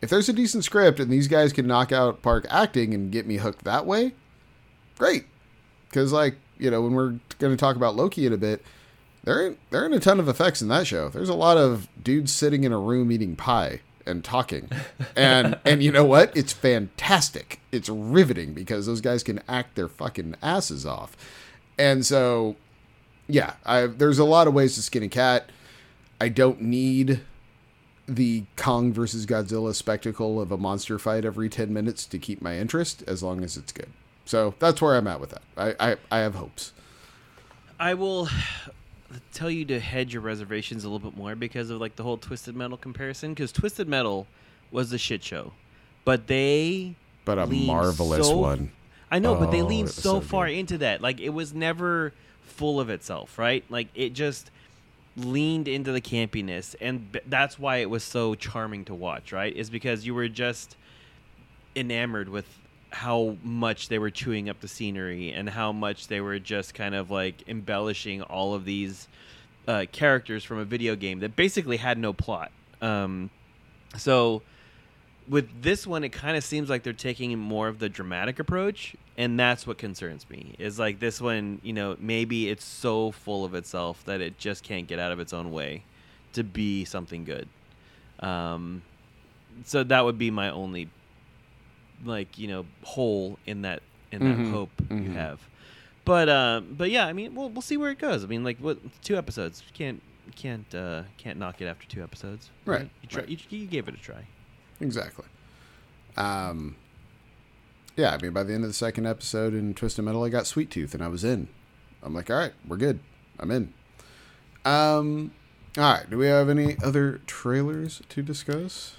if there's a decent script and these guys can knock out park acting and get me hooked that way, great. Because, like, you know, when we're going to talk about Loki in a bit, there ain't a ton of effects in that show. There's a lot of dudes sitting in a room eating pie and talking. And you know what? It's fantastic. It's riveting because those guys can act their fucking asses off. And so, yeah, there's a lot of ways to skin a cat. I don't need the Kong versus Godzilla spectacle of a monster fight every 10 minutes to keep my interest, as long as it's good. So that's where I'm at with that. I have hopes. I will tell you to hedge your reservations a little bit more because of like the whole Twisted Metal comparison, because Twisted Metal was a shit show, but a marvelous one. I know, but they leaned so far into that. Like, it was never full of itself, right? Like, it just leaned into the campiness, and that's why it was so charming to watch, right? Is because you were just enamored with how much they were chewing up the scenery and how much they were just kind of like embellishing all of these characters from a video game that basically had no plot. So with this one, it kind of seems like they're taking more of the dramatic approach, and that's what concerns me. Is like this one, you know, maybe it's so full of itself that it just can't get out of its own way to be something good. So that would be my only, like, you know, hole in that mm-hmm. hope mm-hmm. you have. But yeah, I mean, we'll see where it goes. I mean, like, what, 2 episodes? Can't knock it after 2 episodes, right? You gave it a try. Exactly. Yeah, I mean, by the end of the second episode in Twisted Metal, I got sweet tooth and I was in. I'm like, all right, we're good. I'm in. All right, do we have any other trailers to discuss?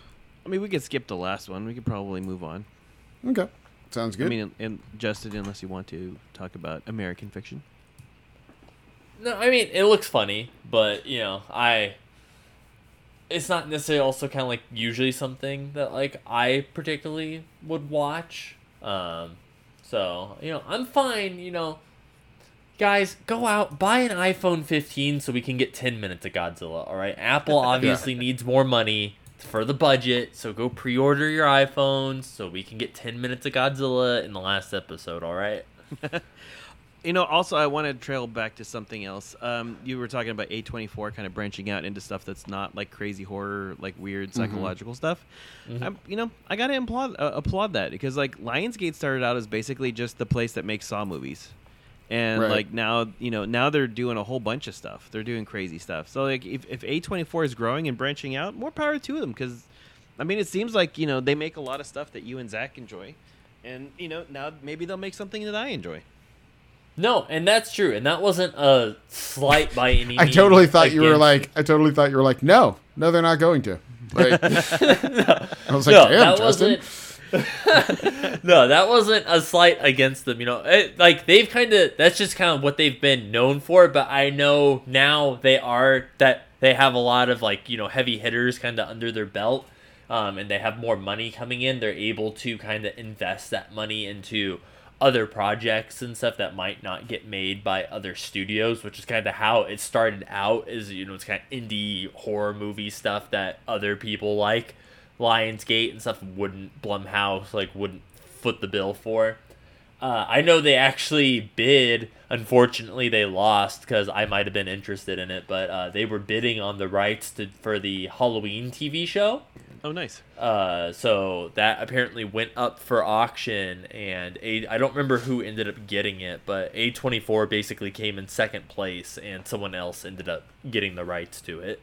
I mean, we could skip the last one. We could probably move on. Okay, sounds good. I mean, and Justin, unless you want to talk about American Fiction. No, I mean, it looks funny, but, you know, it's not necessarily also kind of like usually something that like I particularly would watch. So, you know, I'm fine. You know, guys, go out, buy an iPhone 15 so we can get 10 minutes of Godzilla. All right. Apple obviously needs more money for the budget. So go pre-order your iPhones so we can get 10 minutes of Godzilla in the last episode. All right. You know, also, I want to trail back to something else. You were talking about A24 kind of branching out into stuff that's not like crazy horror, like weird psychological mm-hmm. stuff. Mm-hmm. I got to applaud that, because like Lionsgate started out as basically just the place that makes Saw movies. And right. like now they're doing a whole bunch of stuff. They're doing crazy stuff. So like if A24 is growing and branching out, more power to them, because I mean, it seems like, you know, they make a lot of stuff that you and Zach enjoy. And, you know, now maybe they'll make something that I enjoy. No, and that's true, and that wasn't a slight by any means. I totally thought you were like, no, they're not going to. Like, no, I was like, no, damn, Justin. No, that wasn't a slight against them. You know, that's just kind of what they've been known for. But I know now they have a lot of like, you know, heavy hitters kind of under their belt, and they have more money coming in. They're able to kind of invest that money into other projects and stuff that might not get made by other studios, which is kind of how it started out. Is, you know, it's kind of indie horror movie stuff that other people like Lionsgate and stuff wouldn't foot the bill for. I know they actually bid. Unfortunately, they lost, because I might have been interested in it, but they were bidding on the rights for the Halloween TV show. Oh, nice. So that apparently went up for auction, and I don't remember who ended up getting it, but A24 basically came in second place, and someone else ended up getting the rights to it.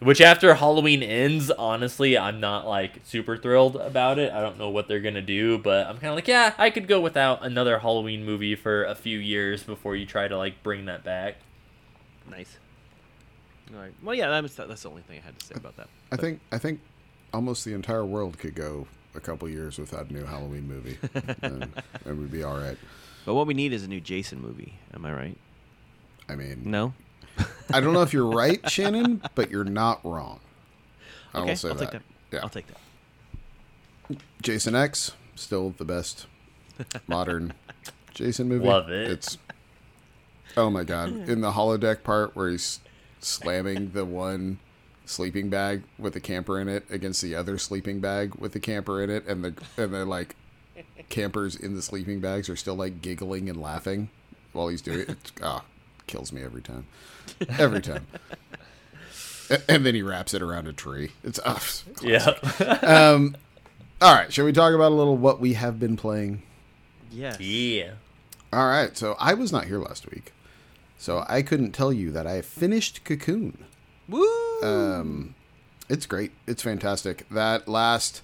Which, after Halloween ends, honestly, I'm not like super thrilled about it. I don't know what they're going to do, but I'm kind of like, yeah, I could go without another Halloween movie for a few years before you try to like bring that back. Nice. All right. Well, yeah, that's the only thing I had to say about that. I think almost the entire world could go a couple years without a new Halloween movie, and we'd be all right. But what we need is a new Jason movie. Am I right? I mean, no. I don't know if you're right, Shannon, but you're not wrong. I'll take that. Yeah. I'll take that. Jason X, still the best modern Jason movie. Love it. It's, oh my god, in the holodeck part where he's slamming the one sleeping bag with a camper in it against the other sleeping bag with a camper in it, and the like campers in the sleeping bags are still like giggling and laughing while he's doing it. Kills me every time. And then he wraps it around a tree. It's us. Yeah. All right, shall we talk about a little what we have been playing? Yes. Yeah. All right, so I was not here last week, so I couldn't tell you that I finished Cocoon. Woo! It's great. It's fantastic. That last...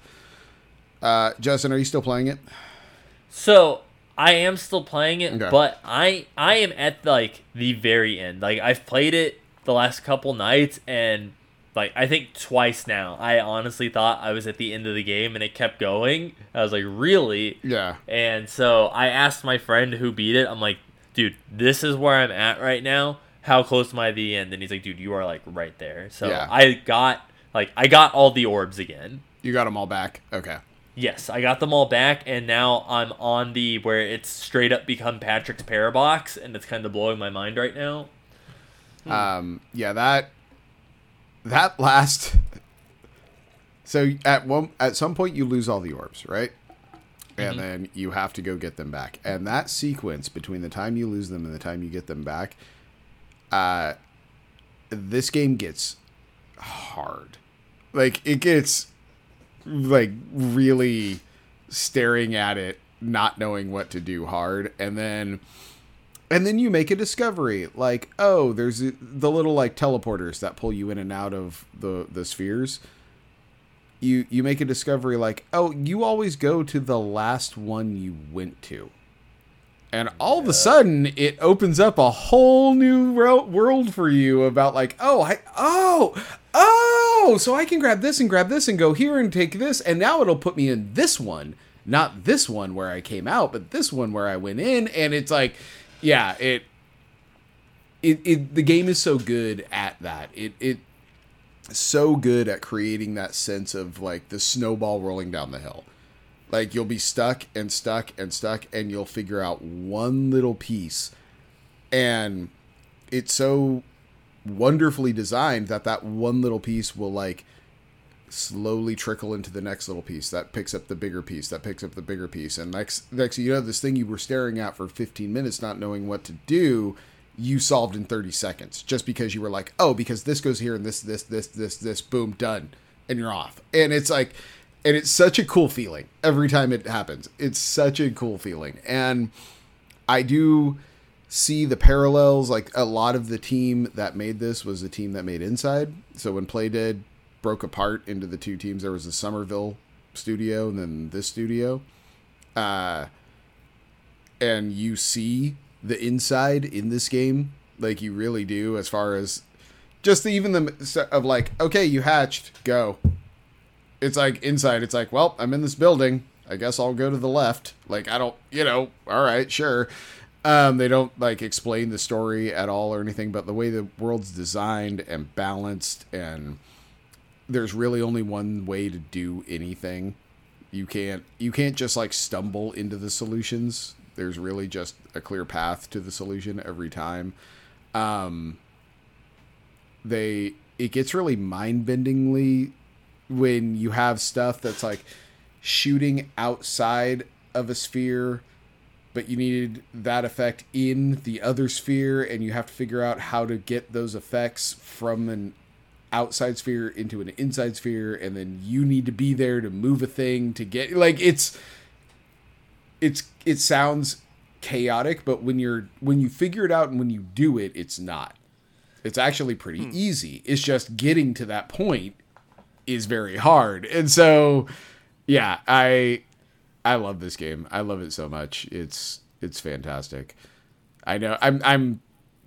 Justin, are you still playing it? So... I am still playing it, okay. But I am at like the very end. Like I've played it the last couple nights, and like I think twice now. I honestly thought I was at the end of the game, and it kept going. I was like, really? Yeah. And so I asked my friend who beat it. I'm like, dude, this is where I'm at right now. How close am I to the end? And he's like, dude, you are like right there. So yeah. I got all the orbs again. You got them all back. Okay. Yes, I got them all back, and now I'm on the where it's straight up become Patrick's Parabox, and it's kind of blowing my mind right now. Yeah, that last. So at some point you lose all the orbs, right? And then you have to go get them back, and that sequence between the time you lose them and the time you get them back, this game gets hard. Like it gets. Like really staring at it, not knowing what to do hard. And then you make a discovery like, oh, there's the little like teleporters that pull you in and out of the spheres. You make a discovery like, oh, you always go to the last one you went to. And all of a sudden it opens up a whole new world for you about like, so I can grab this and go here and take this, and now it'll put me in this one, not this one where I came out, but this one where I went in, and it's like, yeah, it the game is so good at that. It's so good at creating that sense of like the snowball rolling down the hill. Like you'll be stuck, and you'll figure out one little piece, and it's so wonderfully designed that one little piece will like slowly trickle into the next little piece that picks up the bigger piece and next you know, this thing you were staring at for 15 minutes not knowing what to do, you solved in 30 seconds just because you were like, oh, because this goes here and this, boom, done, and you're off. And it's like, and it's such a cool feeling every time it happens. It's such a cool feeling. And I do see the parallels. Like a lot of the team that made this was the team that made Inside. So when Playdead broke apart into the two teams, there was the Somerville studio and then this studio. And you see the Inside in this game. Like you really do, as far as just of like, okay, you hatched, go. It's like Inside. It's like, well, I'm in this building. I guess I'll go to the left. Like, I don't, you know, all right, sure. They don't like explain the story at all or anything, but the way the world's designed and balanced, and there's really only one way to do anything. You can't just like stumble into the solutions. There's really just a clear path to the solution every time. It gets really mind-bendingly when you have stuff that's like shooting outside of a sphere, but you needed that effect in the other sphere, and you have to figure out how to get those effects from an outside sphere into an inside sphere, and then you need to be there to move a thing to get, like, it sounds chaotic, but when you figure it out and when you do it, it's not. It's actually pretty easy. It's just getting to that point is very hard. And so, yeah, I love this game. I love it so much. It's fantastic. I know I'm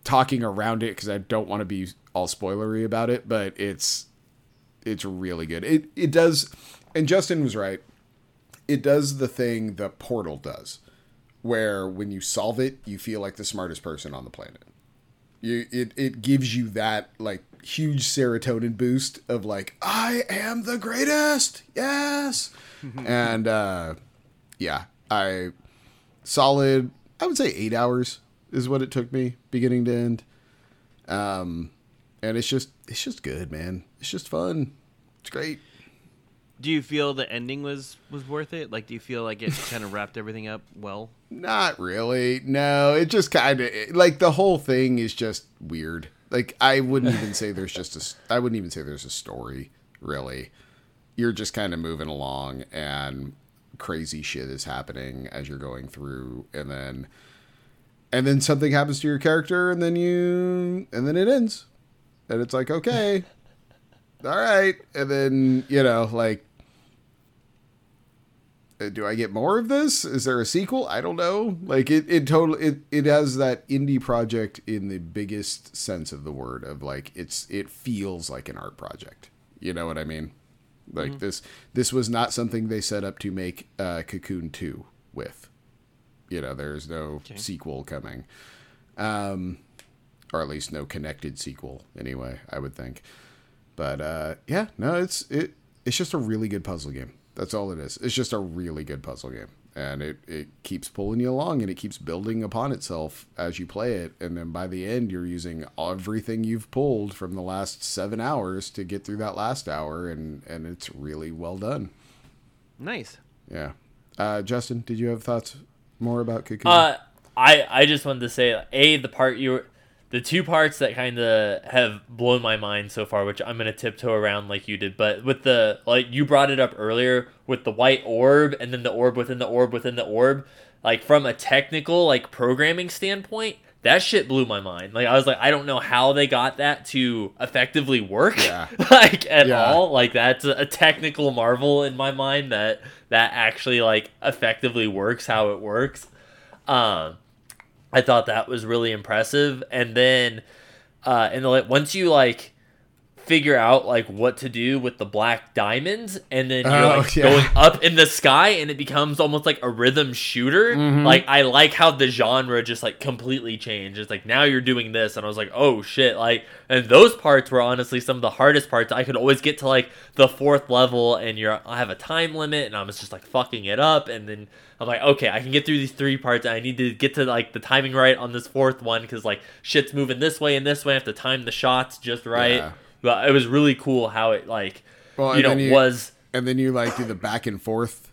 talking around it because I don't want to be all spoilery about it, but it's really good. It does, and Justin was right. It does the thing the Portal does, where when you solve it, you feel like the smartest person on the planet. It gives you that like huge serotonin boost of like, I am the greatest. Yes. And yeah, I would say 8 hours is what it took me beginning to end. And it's just good, man. It's just fun. It's great. Do you feel the ending was worth it? Like, do you feel like it kind of wrapped everything up well? Not really. No, it just kind of like the whole thing is just weird. Like, I wouldn't even say there's a story, really. You're just kind of moving along, and crazy shit is happening as you're going through, and then something happens to your character, and then it ends. And it's like, okay, all right. And then, you know, like, do I get more of this? Is there a sequel? I don't know. Like it totally has that indie project in the biggest sense of the word of like, it feels like an art project. You know what I mean? Like this was not something they set up to make Cocoon 2 with, you know, there's no sequel coming. Or at least no connected sequel anyway, I would think. But it's just a really good puzzle game. That's all it is. It's just a really good puzzle game. And it keeps pulling you along and it keeps building upon itself as you play it. And then by the end, you're using everything you've pulled from the last 7 hours to get through that last hour. And it's really well done. Nice. Yeah. Justin, did you have thoughts more about Cocoon? I just wanted to say, the two parts that kind of have blown my mind so far, which I'm going to tiptoe around like you did, but with the, like you brought it up earlier with the white orb and then the orb within the orb within the orb, like from a technical like programming standpoint, that shit blew my mind. Like I was like, I don't know how they got that to effectively work all. Like that's a technical marvel in my mind that actually like effectively works how it works. I thought that was really impressive. And then once you like figure out like what to do with the black diamonds and then you're going up in the sky and it becomes almost like a rhythm shooter. Mm-hmm. Like I like how the genre just like completely changed. It's like now you're doing this and I was like, oh shit. Like, and those parts were honestly some of the hardest parts. I could always get to like the fourth level and I have a time limit and I was just like fucking it up. And then I'm like, okay, I can get through these three parts and I need to get to like the timing right on this fourth one. Cause like shit's moving this way and this way. I have to time the shots just right. Yeah. But it was really cool how it like, and then you like do the back and forth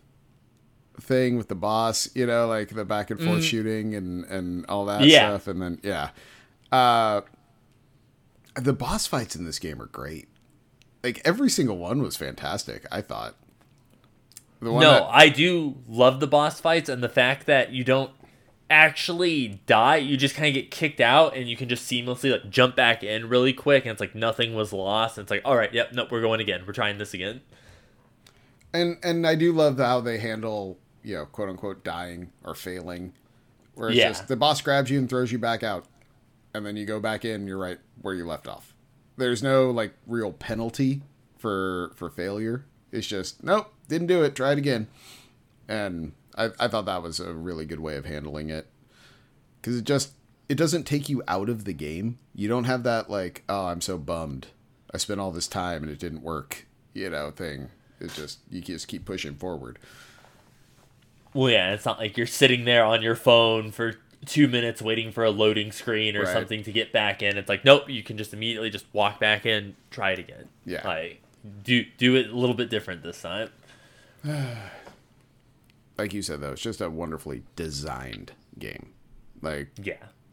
thing with the boss, you know, like the back and forth shooting and all that stuff. And then, the boss fights in this game are great. Like every single one was fantastic. I thought I do love the boss fights and the fact that you don't actually die, you just kind of get kicked out and you can just seamlessly like jump back in really quick and it's like nothing was lost and it's like, all right, yep, nope, we're going again, we're trying this again. And I do love how they handle, you know, quote unquote dying or failing, where it's just the boss grabs you and throws you back out and then you go back in, you're right where you left off. There's no like real penalty for failure. It's just, nope, didn't do it, try it again. And I thought that was a really good way of handling it, because it doesn't take you out of the game. You don't have that like, oh, I'm so bummed, I spent all this time and it didn't work, you know, thing. It's just, you just keep pushing forward. Well, yeah, it's not like you're sitting there on your phone for 2 minutes waiting for a loading screen or something to get back in. It's like, nope, you can just immediately just walk back in, try it again. Yeah, like do it a little bit different this time. Like you said, though, it's just a wonderfully designed game. Like,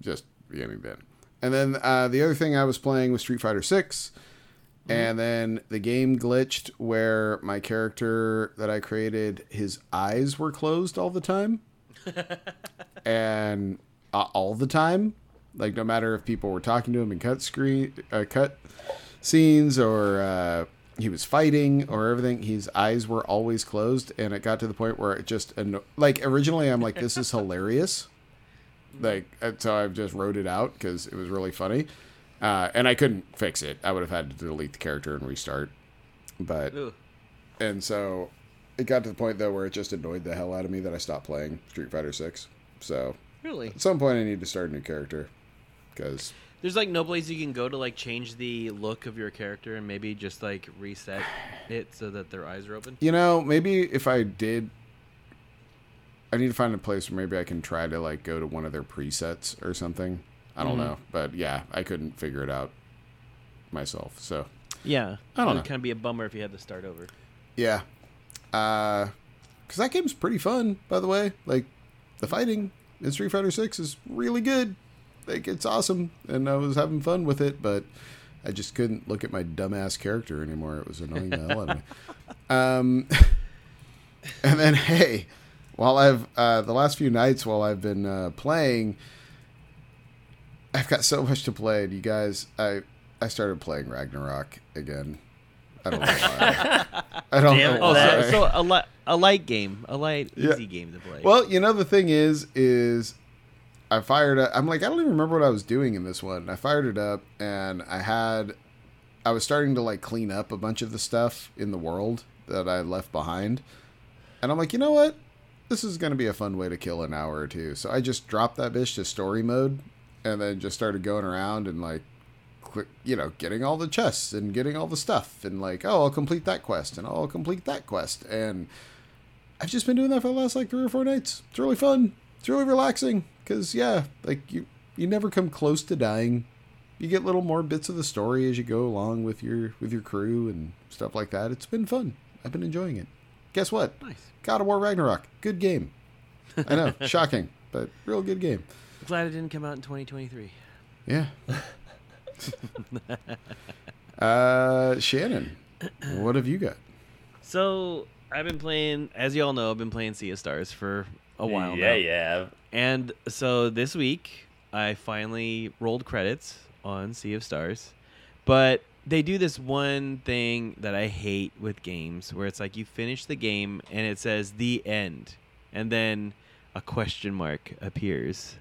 just beginning to end. And then the other thing I was playing was Street Fighter VI. Mm-hmm. And then the game glitched where my character that I created, his eyes were closed all the time. And all the time. Like, no matter if people were talking to him in cut scenes or... he was fighting or everything. His eyes were always closed. And it got to the point where it just, like originally I'm like, this is hilarious. Like, so I just wrote it out cause it was really funny. And I couldn't fix it. I would have had to delete the character and restart, but, and so it got to the point though, where it just annoyed the hell out of me that I stopped playing Street Fighter 6. So really at some point I need to start a new character cause there's, like, no place you can go to, like, change the look of your character and maybe just, like, reset it so that their eyes are open? You know, maybe if I did, I need to find a place where maybe I can try to, like, go to one of their presets or something. I don't know. But, yeah, I couldn't figure it out myself, so. Yeah. I don't know. It would kind of be a bummer if you had to start over. Yeah. Because that game's pretty fun, by the way. Like, the fighting in Street Fighter 6 is really good. Like, it's awesome, and I was having fun with it, but I just couldn't look at my dumbass character anymore. It was annoying the hell out of me. And then, hey, while I've the last few nights while I've been playing, I've got so much to play. And you guys, I I started playing Ragnarok again. I don't know why. I don't know why. That. So a light, easy game to play. Well, you know, the thing is I fired up. I'm like, I don't even remember what I was doing in this one. I fired it up, and I was starting to like clean up a bunch of the stuff in the world that I left behind. And I'm like, you know what? This is going to be a fun way to kill an hour or two. So I just dropped that bitch to story mode and then just started going around and like, getting all the chests and getting all the stuff and like, oh, I'll complete that quest and I'll complete that quest. And I've just been doing that for the last like 3 or 4 nights. It's really fun. It's really relaxing. Cause yeah, like you never come close to dying. You get little more bits of the story as you go along with your crew and stuff like that. It's been fun. I've been enjoying it. Guess what? Nice. God of War Ragnarok. Good game. I know. Shocking, but real good game. I'm glad it didn't come out in 2023. Yeah. Shannon, what have you got? So I've been playing, as you all know, I've been playing Sea of Stars for a while now. Yeah. And so this week I finally rolled credits on Sea of Stars, but they do this one thing that I hate with games where it's like you finish the game and it says the end and then a question mark appears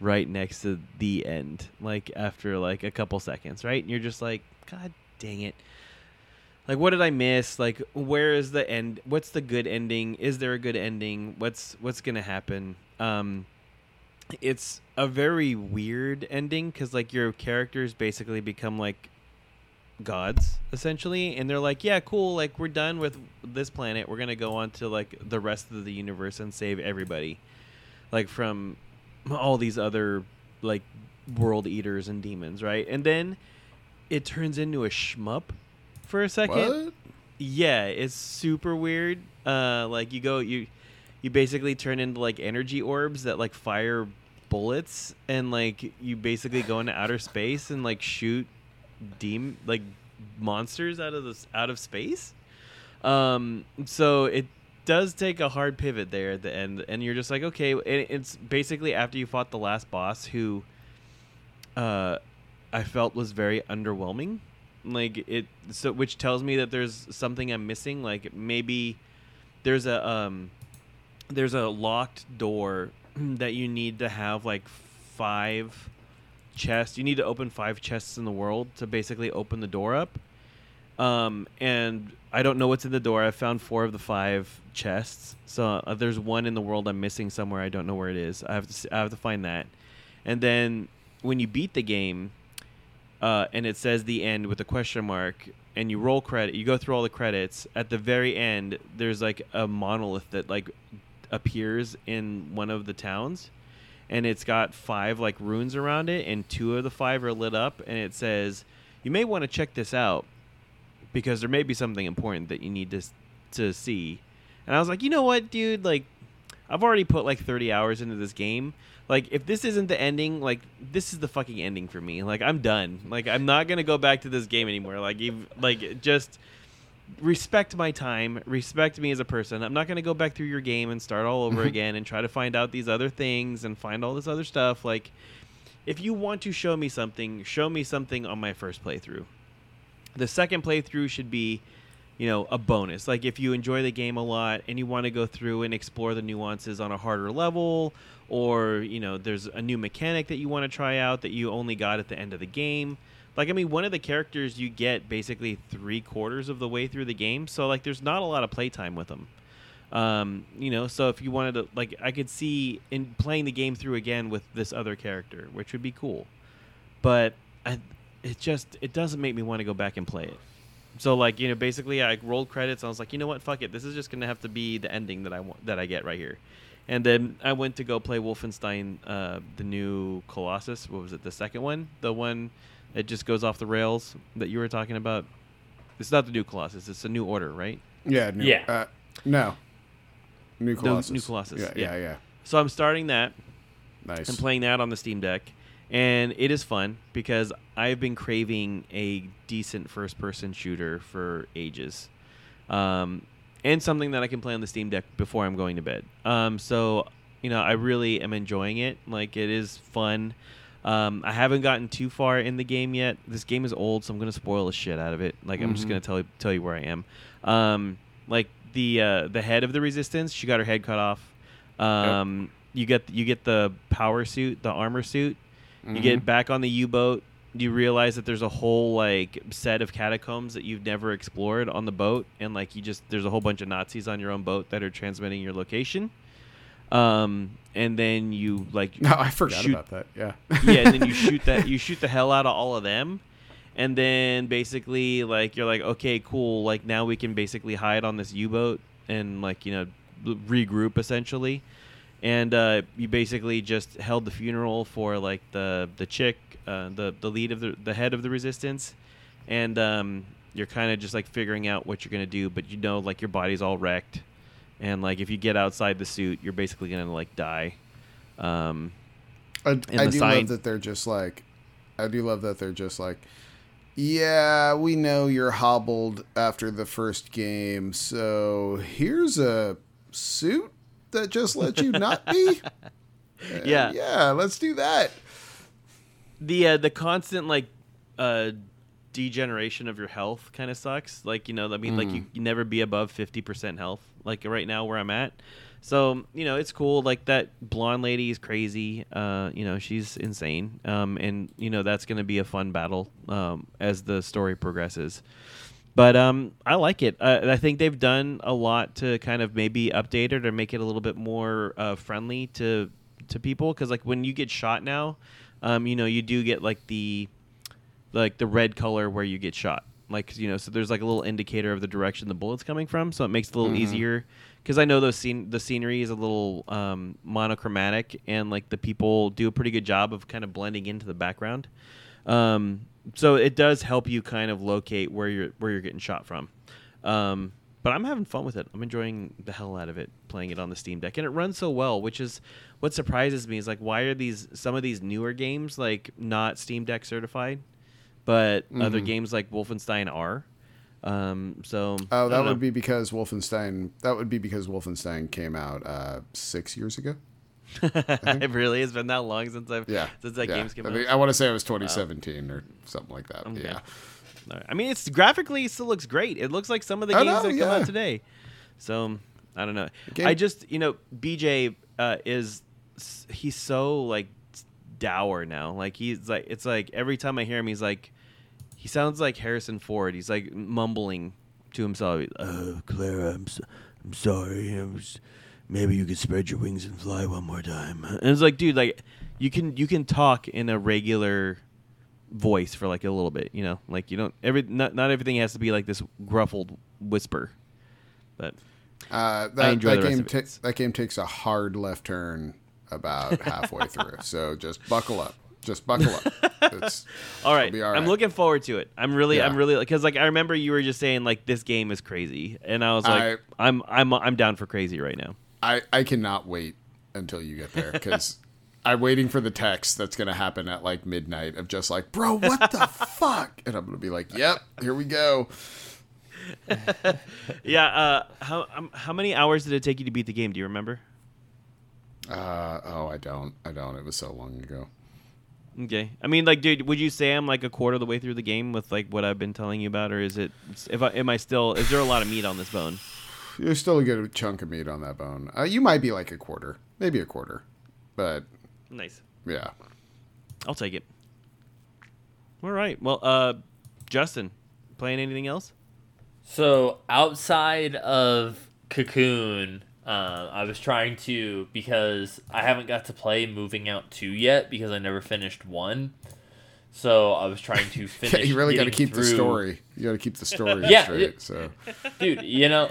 right next to the end, like after like a couple seconds, right? And you're just like, God dang it, like what did I miss? Like where is the end? What's the good ending? Is there a good ending? What's gonna happen? It's a very weird ending because, like, your characters basically become, like, gods, essentially. And they're like, yeah, cool. Like, we're done with this planet. We're going to go on to, like, the rest of the universe and save everybody. Like, from all these other, like, world eaters and demons, right? And then it turns into a shmup for a second. What? Yeah, it's super weird. Like, you go... You basically turn into, like, energy orbs that, like, fire bullets. And, like, you basically go into outer space and, like, shoot monsters out of space. So it does take a hard pivot there at the end. And you're just like, okay. And it's basically after you fought the last boss, who I felt was very underwhelming. Like, which tells me that there's something I'm missing. Like, maybe there's a... There's a locked door that you need to have like 5 chests. You need to open 5 chests in the world to basically open the door up. And I don't know what's in the door. I found 4 of the 5 chests. So there's one in the world I'm missing somewhere. I don't know where it is. I have to find that. And then when you beat the game, and it says the end with a question mark, and you roll credit, you go through all the credits. At the very end, there's like a monolith that like appears in one of the towns, and it's got 5 like runes around it, and 2 of the 5 are lit up, and it says you may want to check this out because there may be something important that you need to see. And I was like, you know what, dude, like I've already put like 30 hours into this game. Like if this isn't the ending, like this is the fucking ending for me. Like I'm done. Like I'm not gonna go back to this game anymore. Like just respect my time, respect me as a person. I'm not going to go back through your game and start all over again and try to find out these other things and find all this other stuff. Like, if you want to show me something on my first playthrough. The second playthrough should be, you know, a bonus. Like, if you enjoy the game a lot and you want to go through and explore the nuances on a harder level, or, you know, there's a new mechanic that you want to try out that you only got at the end of the game. Like, I mean, one of the characters you get basically 3/4 of the way through the game. So, like, there's not a lot of playtime with them. You know, so if you wanted to, like, I could see in playing the game through again with this other character, which would be cool. But it doesn't make me want to go back and play it. So, like, you know, basically I rolled credits. And I was like, you know what? Fuck it. This is just going to have to be the ending that I get right here. And then I went to go play Wolfenstein, The New Colossus. What was it? The second one? The one... It just goes off the rails that you were talking about. It's not the New Colossus. It's a New Order, right? Yeah. New Colossus. New Colossus. Yeah. So I'm starting that. Nice. I'm playing that on the Steam Deck. And it is fun because I've been craving a decent first-person shooter for ages. And something that I can play on the Steam Deck before I'm going to bed. So, you know, I really am enjoying it. Like, it is fun. I haven't gotten too far in the game yet. This game is old, so I'm going to spoil the shit out of it. Like, I'm just going to tell you where I am. Like, the head of the Resistance, she got her head cut off. You get the power suit, the armor suit. You get back on the U-boat. You realize that there's a whole, like, set of catacombs that you've never explored on the boat. And, like, there's a whole bunch of Nazis on your own boat that are transmitting your location. And then you, like... No, I forgot about that, yeah. Yeah, and then you shoot the hell out of all of them. And then, basically, like, you're like, okay, cool. Like, now we can basically hide on this U-boat and, like, you know, regroup, essentially. And you basically just held the funeral for, like, the chick... the lead of the head of the Resistance, and you're kind of just like figuring out what you're gonna do, but you know, like, your body's all wrecked, and like if you get outside the suit, you're basically gonna like die. I do love that they're just like, yeah, we know you're hobbled after the first game, so here's a suit that just lets you not be. Yeah, let's do that. The constant like degeneration of your health kind of sucks. Like, you know, I mean, like you never be above 50% health. Like right now where I'm at, so you know it's cool. Like that blonde lady is crazy. You know, she's insane. And you know that's gonna be a fun battle as the story progresses. But I like it. I think they've done a lot to kind of maybe update it or make it a little bit more friendly to people, because like when you get shot now. You know, you do get like the red color where you get shot, like, you know, so there's like a little indicator of the direction the bullet's coming from. So it makes it a little easier, because I know the scenery is a little monochromatic, and like the people do a pretty good job of kind of blending into the background. So it does help you kind of locate where you're getting shot from. But I'm having fun with it. I'm enjoying the hell out of it, playing it on the Steam Deck. And it runs so well, which is what surprises me, is like, why are some of these newer games like not Steam Deck certified, but other games like Wolfenstein are. That would be because Wolfenstein came out 6 years ago. It really has been that long since that game's came out. I want to say it was 2017 or something like that. Okay. Yeah. I mean, it's graphically still looks great. It looks like some of the games that come out today. So I don't know. I just, you know, BJ he's so like dour now. Like he's like, it's like every time I hear him, he's like, he sounds like Harrison Ford. He's like mumbling to himself. Oh, Clara, I'm sorry. Maybe you could spread your wings and fly one more time. And it's like, dude, like you can talk in a regular voice for like a little bit, you know, like you don't not everything has to be like this gruffled whisper. But that game takes a hard left turn about halfway through, so just buckle up. It's all right. I'm looking forward to it. I'm really because like I remember you were just saying like this game is crazy, and I was like I'm down for crazy right now. I cannot wait until you get there, because I'm waiting for the text that's going to happen at like midnight of just like, bro, what the fuck? And I'm going to be like, yep, here we go. Yeah. How many hours did it take you to beat the game? Do you remember? I don't. It was so long ago. Okay. I mean, like, dude, would you say I'm like a quarter of the way through the game with like what I've been telling you about? Or is it, is there a lot of meat on this bone? There's still a good chunk of meat on that bone. You might be like maybe a quarter, but. Nice. Yeah. I'll take it. All right. Well, Justin, playing anything else? So outside of Cocoon, I was trying to, because I haven't got to play Moving Out 2 yet because I never finished 1. So I was trying to finish. Yeah, you really got to keep the story. You got to keep the story straight. So, dude, you know,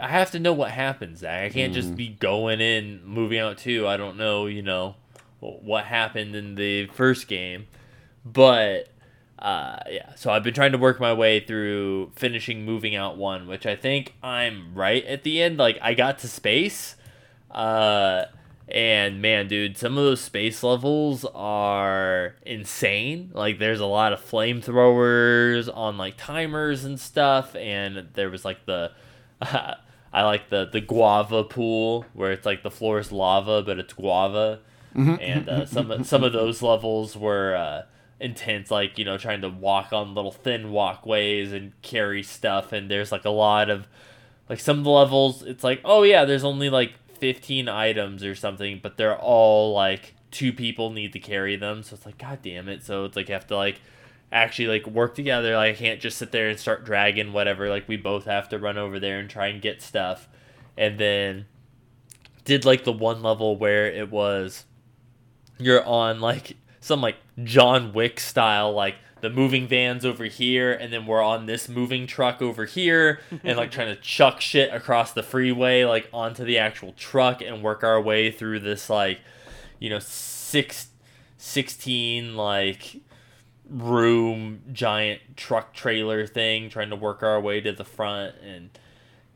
I have to know what happens, Zach. I can't just be going in Moving Out 2. I don't know, you know, what happened in the first game. But, yeah, so I've been trying to work my way through finishing Moving Out 1, which I think I'm right at the end. Like, I got to space. And, man, dude, some of those space levels are insane. Like, there's a lot of flamethrowers on, like, timers and stuff. And there was, like, I like the guava pool, where it's like the floor is lava, but it's guava. and some of those levels were intense, like, you know, trying to walk on little thin walkways and carry stuff, and there's like a lot of, like, some of the levels, it's like, oh yeah, there's only like 15 items or something, but they're all like two people need to carry them, so it's like, god damn it. So it's like you have to like actually like work together, like I can't just sit there and start dragging whatever, like we both have to run over there and try and get stuff. And then did like the one level where it was, you're on like some like John Wick style, like the moving van's over here and then we're on this moving truck over here and like trying to chuck shit across the freeway like onto the actual truck and work our way through this like, you know, 16 like room giant truck trailer thing, trying to work our way to the front. And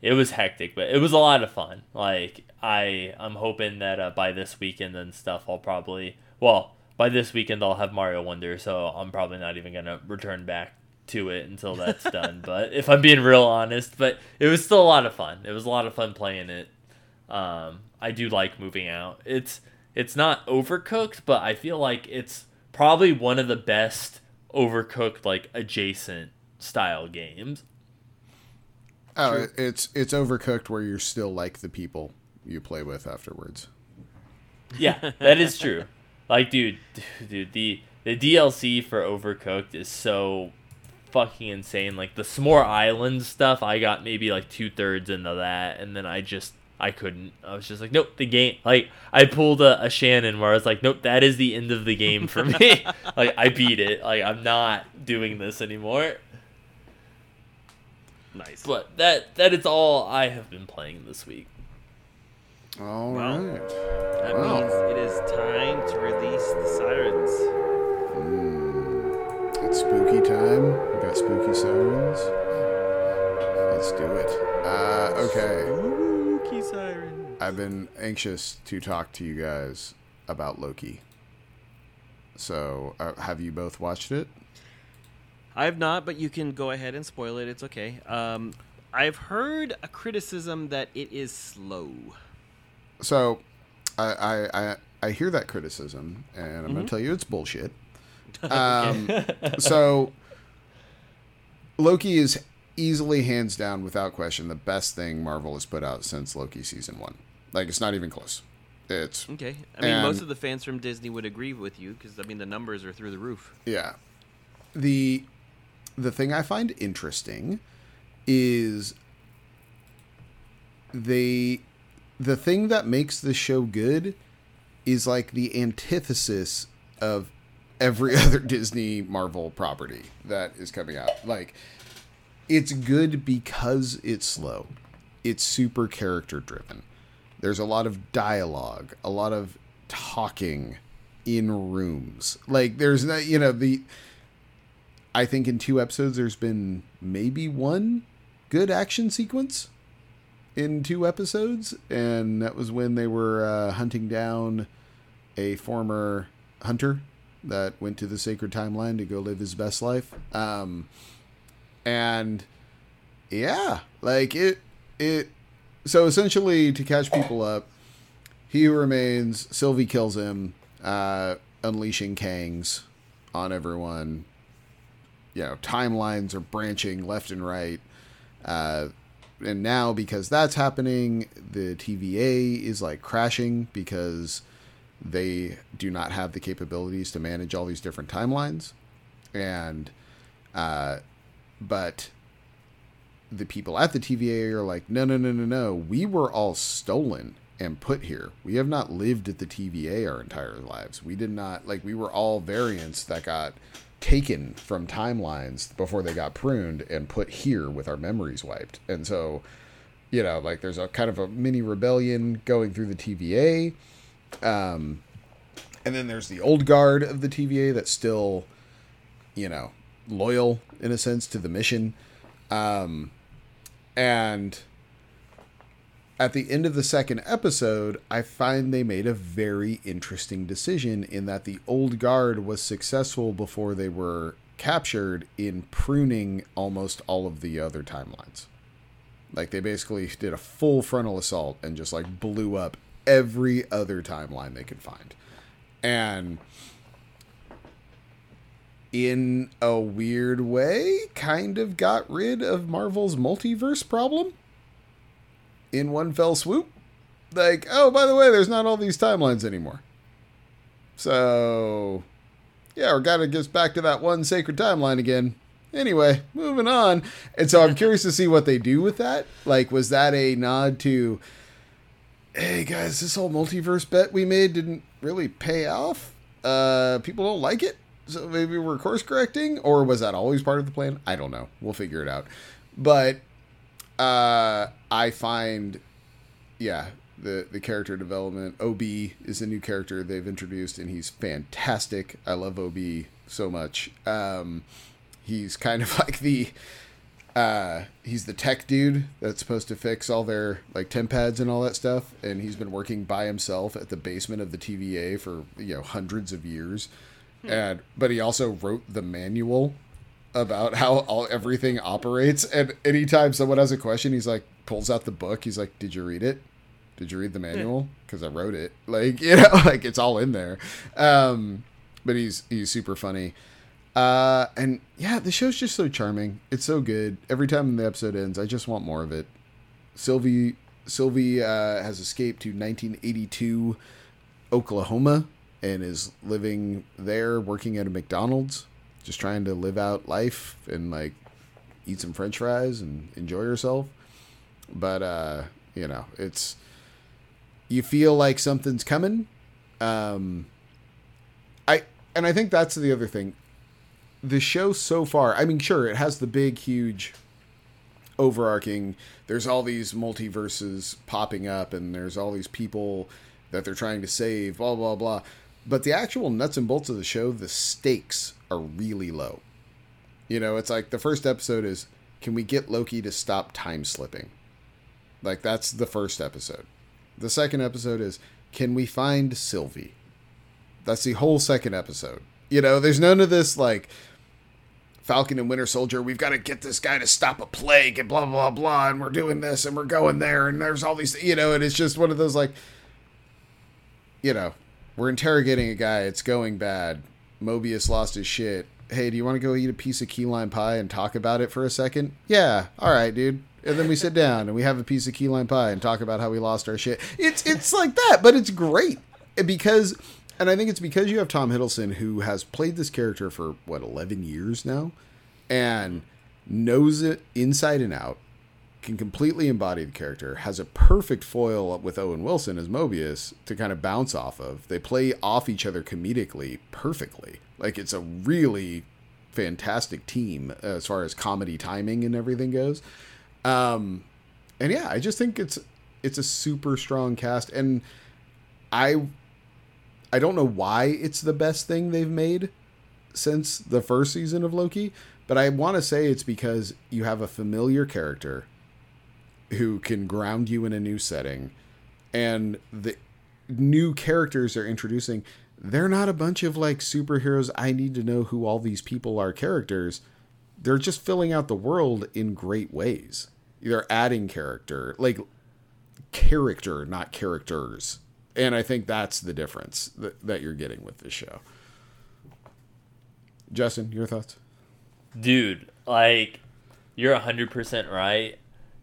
it was hectic, but it was a lot of fun. Like I'm hoping that by this weekend and stuff, I'll probably, well, by this weekend I'll have Mario Wonder, so I'm probably not even gonna return back to it until that's done. But if I'm being real honest, but it was still a lot of fun. It was a lot of fun playing it. I do like Moving Out. It's not Overcooked, but I feel like it's probably one of the best Overcooked like adjacent style games. Oh, sure. It's Overcooked where you're still like the people you play with afterwards. Yeah, that is true. Like, dude, the DLC for Overcooked is so fucking insane. Like, the S'more Island stuff, I got maybe, like, 2/3 into that, and then I couldn't. I was just like, nope, the game, like, I pulled a Shannon where I was like, nope, that is the end of the game for me. Like, I beat it. Like, I'm not doing this anymore. Nice. But that is all I have been playing this week. All right. That means it is time to release the sirens. It's spooky time. We got spooky sirens. Let's do it. Okay. Spooky sirens. I've been anxious to talk to you guys about Loki. So, have you both watched it? I have not, but you can go ahead and spoil it. It's okay. I've heard a criticism that it is slow. So, I hear that criticism, and I'm going to tell you it's bullshit. So, Loki is easily, hands down, without question, the best thing Marvel has put out since Loki Season 1. Like, it's not even close. It's okay. I mean, most of the fans from Disney would agree with you, because, I mean, the numbers are through the roof. Yeah. The thing I find interesting is the thing that makes the show good is like the antithesis of every other Disney Marvel property that is coming out. Like, it's good because it's slow. It's super character driven. There's a lot of dialogue, a lot of talking in rooms. Like, there's that, you know, I think in 2 episodes there's been maybe one good action sequence. In 2 episodes, and that was when they were hunting down a former hunter that went to the sacred timeline to go live his best life. And yeah, like it. So essentially, to catch people up, he who remains, Sylvie kills him, unleashing Kangs on everyone. You know, timelines are branching left and right. And now, because that's happening, the TVA is like crashing because they do not have the capabilities to manage all these different timelines. And, but the people at the TVA are like, no, we were all stolen and put here. We have not lived at the TVA our entire lives. We did not, like, we were all variants that got taken from timelines before they got pruned and put here with our memories wiped. And so, you know, like, there's a kind of a mini rebellion going through the TVA. And then there's the old guard of the TVA that's still, you know, loyal in a sense to the mission. And at the end of the 2nd episode, I find they made a very interesting decision in that the old guard was successful before they were captured in pruning almost all of the other timelines. Like, they basically did a full frontal assault and just, like, blew up every other timeline they could find. And in a weird way, kind of got rid of Marvel's multiverse problem in one fell swoop. Like, oh, by the way, there's not all these timelines anymore. So, yeah, we're going to get back to that one sacred timeline again. Anyway, moving on. And so I'm curious to see what they do with that. Like, was that a nod to, hey, guys, this whole multiverse bet we made didn't really pay off? People don't like it, so maybe we're course correcting? Or was that always part of the plan? I don't know. We'll figure it out. But I find, yeah, the character development. OB is a new character they've introduced, and he's fantastic. I love OB so much. He's kind of like he's the tech dude that's supposed to fix all their like temp pads and all that stuff. And he's been working by himself at the basement of the TVA for, you know, hundreds of years. But he also wrote the manual about how everything operates. And anytime someone has a question, he's like, pulls out the book. He's like, did you read it? Did you read the manual? Because I wrote it. Like, you know, like it's all in there. But he's super funny. And yeah, the show's just so charming. It's so good. Every time the episode ends, I just want more of it. Sylvie has escaped to 1982 Oklahoma and is living there, working at a McDonald's, just trying to live out life and like eat some French fries and enjoy herself. But, you know, it's, you feel like something's coming. And I think that's the other thing. The show so far, I mean, sure, it has the big, huge, overarching, there's all these multiverses popping up, and there's all these people that they're trying to save, blah, blah, blah. But the actual nuts and bolts of the show, the stakes are really low. You know, it's like the first episode is, can we get Loki to stop time slipping? Like, that's the first episode. The second episode is, can we find Sylvie? That's the whole second episode. You know, there's none of this, like, Falcon and Winter Soldier, we've got to get this guy to stop a plague and blah, blah, blah, and we're doing this and we're going there and there's all these, you know, and it's just one of those, like, you know, we're interrogating a guy, it's going bad, Mobius lost his shit, hey, do you want to go eat a piece of key lime pie and talk about it for a second? Yeah, all right, dude. And then we sit down and we have a piece of key lime pie and talk about how we lost our shit. It's like that, but it's great because... And I think it's because you have Tom Hiddleston, who has played this character for, what, 11 years now? And knows it inside and out, can completely embody the character, has a perfect foil with Owen Wilson as Mobius to kind of bounce off of. They play off each other comedically perfectly. Like, it's a really fantastic team as far as comedy timing and everything goes. And yeah, I just think it's a super strong cast. And I don't know why it's the best thing they've made since the first season of Loki, but I want to say it's because you have a familiar character who can ground you in a new setting, and the new characters they're introducing, they're not a bunch of like superheroes. I need to know who all these people are characters. They're just filling out the world in great ways. They're adding character, not characters. And I think that's the difference that you're getting with this show. Justin, your thoughts? Dude, like, you're 100% right.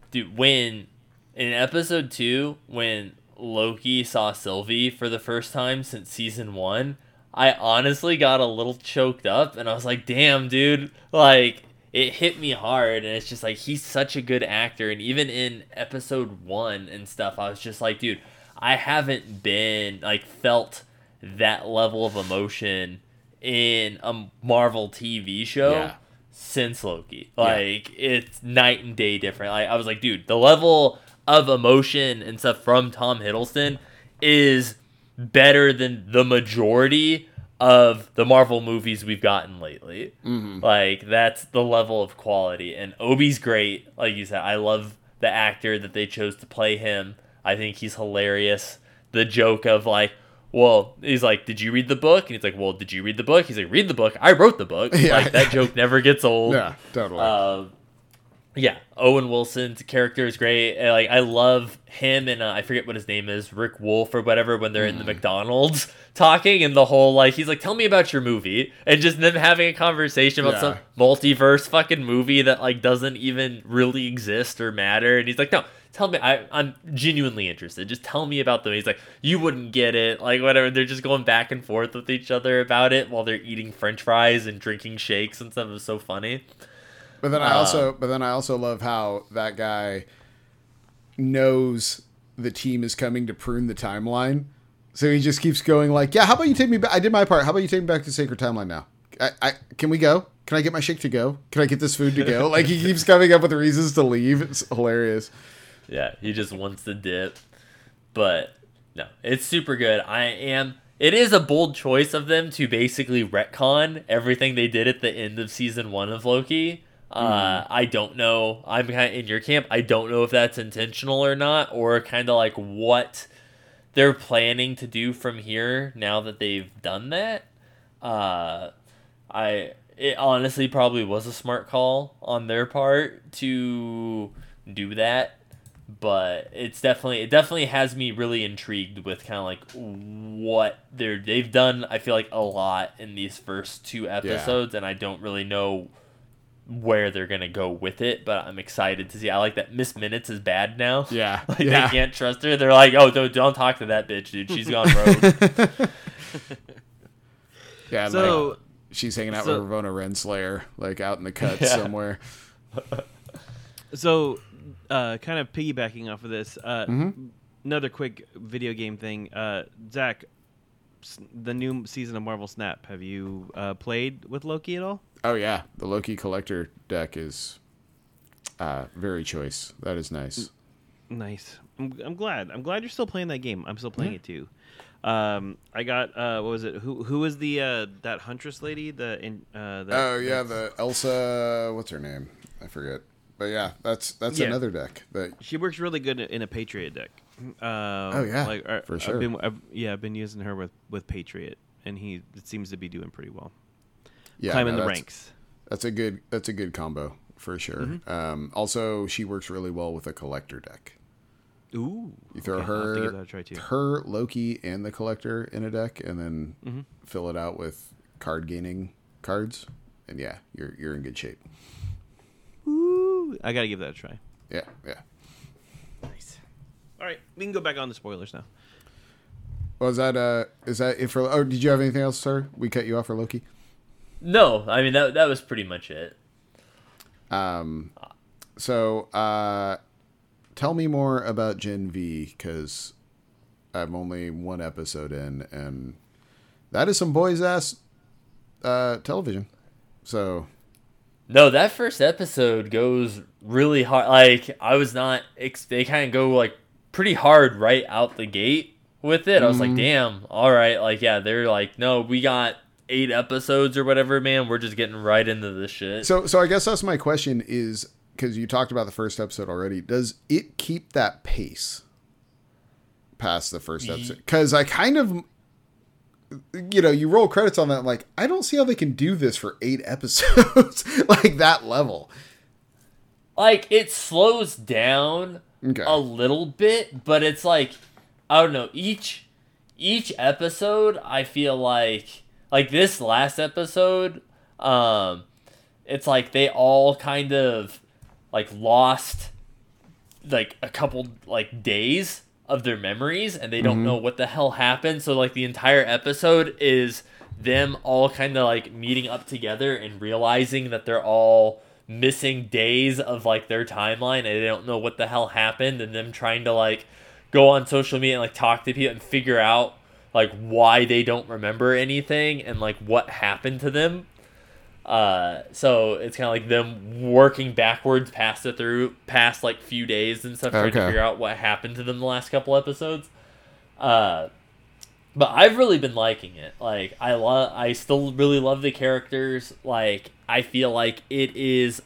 Dude, when, in episode 2, when Loki saw Sylvie for the first time since season 1, I honestly got a little choked up, and I was like, damn, dude. Like, it hit me hard, and it's just like, he's such a good actor. And even in episode 1 and stuff, I was just like, dude, I haven't been like felt that level of emotion in a Marvel TV show since Loki. Like it's night and day different. Like I was like, dude, the level of emotion and stuff from Tom Hiddleston is better than the majority of the Marvel movies we've gotten lately. Mm-hmm. Like that's the level of quality, and Obi's great. Like you said, I love the actor that they chose to play him. I think he's hilarious. The joke of like, well, he's like, did you read the book? And he's like, well, did you read the book? He's like, read the book. I wrote the book. Yeah. Like that joke never gets old. Yeah, totally. Yeah, Owen Wilson's character is great. Like, I love him and I forget what his name is, Rick Wolf or whatever, when they're in the McDonald's talking and the whole, like, he's like, tell me about your movie. And just them having a conversation about some multiverse fucking movie that, like, doesn't even really exist or matter. And he's like, no, tell me, I'm genuinely interested. Just tell me about them. He's like, you wouldn't get it. Like, whatever. They're just going back and forth with each other about it while they're eating French fries and drinking shakes and stuff. It was so funny. But then I also love how that guy knows the team is coming to prune the timeline, so he just keeps going like, "Yeah, how about you take me back? I did my part. How about you take me back to the sacred timeline now? I can we go? Can I get my shake to go? Can I get this food to go?" Like, he keeps coming up with reasons to leave. It's hilarious. Yeah, he just wants to dip, but no, it's super good. It is a bold choice of them to basically retcon everything they did at the end of season 1 of Loki. I don't know. I'm kind of in your camp. I don't know if that's intentional or not, or kind of like what they're planning to do from here now that they've done that. It honestly probably was a smart call on their part to do that, but it definitely has me really intrigued with kind of like what they've done. I feel like a lot in these first 2 episodes, and I don't really know where they're gonna go with it, but I'm excited to see. I like that Miss Minutes is bad now. Yeah, like they can't trust her. They're like, oh, don't talk to that bitch, dude. She's gone rogue. Yeah, so like, she's hanging out with Ravonna Renslayer, like out in the cut somewhere. So, kind of piggybacking off of this, another quick video game thing. Zach, the new season of Marvel Snap. Have you played with Loki at all? Oh, yeah. The Loki collector deck is very choice. That is nice. Nice. I'm glad. I'm glad you're still playing that game. I'm still playing it, too. I got, what was it? Who was the that Huntress lady? The Elsa. What's her name? I forget. But, yeah, that's another deck. She works really good in a Patriot deck. For sure. I've been using her with Patriot, and it seems to be doing pretty well. Yeah, climbing the ranks. That's a good combo for sure. Mm-hmm. Also, she works really well with a collector deck. Ooh, you throw her, I'll have to give that a try too. Her Loki and the collector in a deck, and then fill it out with card gaining cards, and yeah, you're in good shape. Ooh, I gotta give that a try. Yeah, yeah. Nice. All right, we can go back on the spoilers now. Was is that it for? Oh, did you have anything else, sir? We cut you off for Loki. No, I mean that was pretty much it. So tell me more about Gen V, because I'm only 1 episode in, and that is some boys' ass television. So no, that first episode goes really hard. Like I was not. They kind of go like pretty hard right out the gate with it. I was like, damn, all right, like yeah, they're like, no, we got 8 episodes or whatever, man. We're just getting right into this shit. So I guess that's my question is, because you talked about the first episode already, does it keep that pace past the first episode? Because I kind of, you know, you roll credits on that, like, I don't see how they can do this for 8 episodes, like that level. Like, it slows down a little bit, but it's like, I don't know, each episode, I feel like, this last episode, it's like they all kind of like lost like a couple like days of their memories, and they don't know what the hell happened. So like the entire episode is them all kind of like meeting up together and realizing that they're all missing days of like their timeline, and they don't know what the hell happened, and them trying to like go on social media and like talk to people and figure out like why they don't remember anything and like what happened to them. So it's kind of like them working backwards past it through past like few days and stuff, trying to figure out what happened to them the last couple episodes. But I've really been liking it. Like I still really love the characters. Like I feel like it is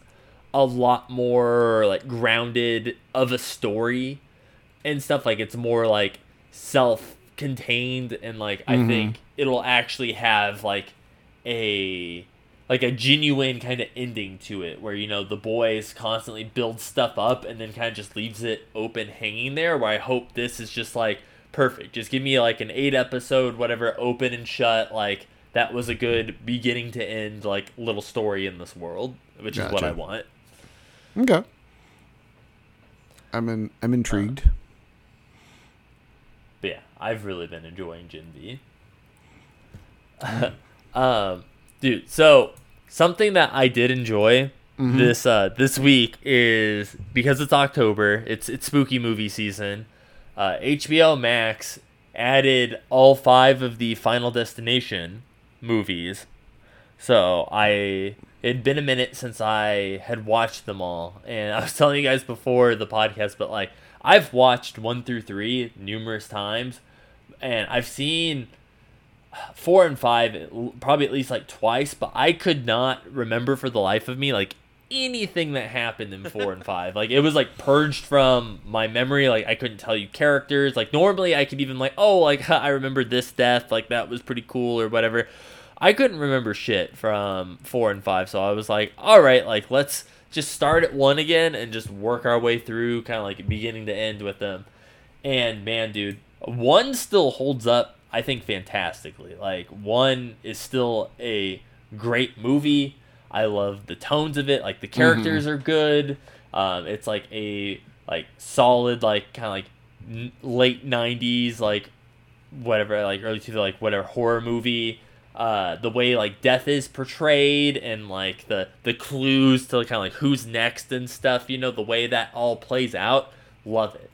a lot more like grounded of a story and stuff. Like it's more like self-contained, and like I think it'll actually have like a like a genuine kind of ending to it, where, you know, the boys constantly build stuff up and then kind of just leaves it open hanging there, where I hope this is just like perfect. Just give me like an 8-episode, whatever, open and shut, like that was a good beginning to end, like little story in this world, which Gotcha. Is what I want. Okay. I'm intrigued. But yeah, I've really been enjoying Gen V. Dude, so something that I did enjoy this week is, because it's October, it's spooky movie season. HBO Max added all 5 of the Final Destination movies. So it'd been a minute since I had watched them all, and I was telling you guys before the podcast, but like I've watched 1 through 3 numerous times, and I've seen 4 and 5 probably at least like twice, but I could not remember for the life of me like anything that happened in 4 and 5. Like it was like purged from my memory. Like I couldn't tell you characters. Like normally I could even like, oh, like I remember this death, like that was pretty cool or whatever. I couldn't remember shit from 4 and 5, so I was like, all right, like let's just start at 1 again and just work our way through kind of like beginning to end with them. And man, dude, 1 still holds up, I think, fantastically. Like 1 is still a great movie. I love the tones of it. Like the characters are good. It's like a like solid like kind of like late 90s like whatever, like early 2000s like whatever horror movie. The way like death is portrayed and like the clues to kind of like who's next and stuff, you know, the way that all plays out, love it.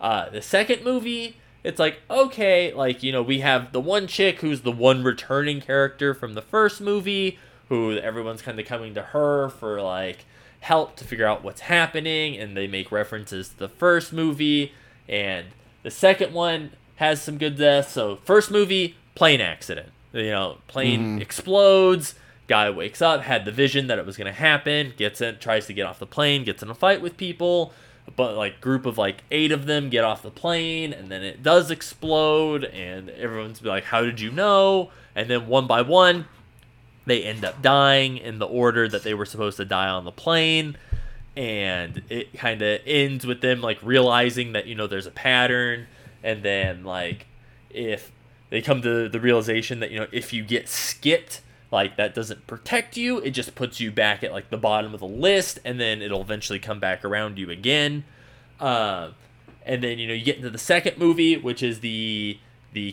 The second movie, it's like, okay, like, you know, we have the one chick who's the one returning character from the first movie, who everyone's kind of coming to her for like help to figure out what's happening, and they make references to the first movie. And the second one has some good deaths. So first movie, plane accident, you know, plane explodes, guy wakes up, had the vision that it was going to happen, gets in, tries to get off the plane, gets in a fight with people. But like group of like 8 of them get off the plane, and then it does explode, and everyone's like, how did you know? And then one by one they end up dying in the order that they were supposed to die on the plane, and it kind of ends with them like realizing that, you know, there's a pattern, and then like if they come to the realization that, you know, if you get skipped, like that doesn't protect you, it just puts you back at like the bottom of the list, and then it'll eventually come back around you again. And then, you know, you get into the second movie, which is the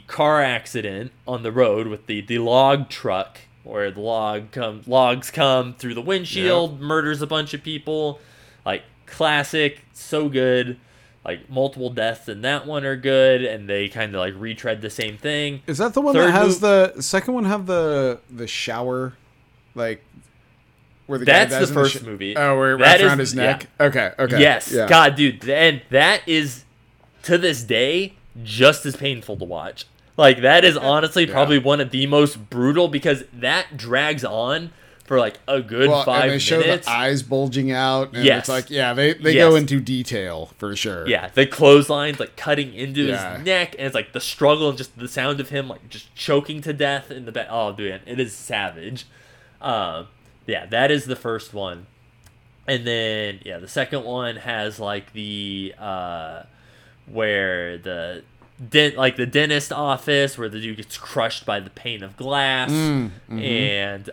car accident on the road with the log truck, where the logs come through the windshield, murders a bunch of people. Like classic, so good. Like multiple deaths in that one are good, and they kind of like retread the same thing. Is that the one that has the second one have the shower, like where the guy dies in the first movie? Oh, where it wraps around his neck. Yeah. Okay. Yes, yeah. God, dude, and that is to this day just as painful to watch. Like that is honestly probably one of the most brutal, because that drags on for like a good 5 minutes. And they show the eyes bulging out. And it's like, they go into detail for sure. Yeah, the clotheslines like cutting into his neck, and it's like the struggle and just the sound of him like just choking to death in the bed. Oh, dude, it is savage. That is the first one. And then, the second one has like the, where the, like the dentist office, where the dude gets crushed by the pane of glass. And,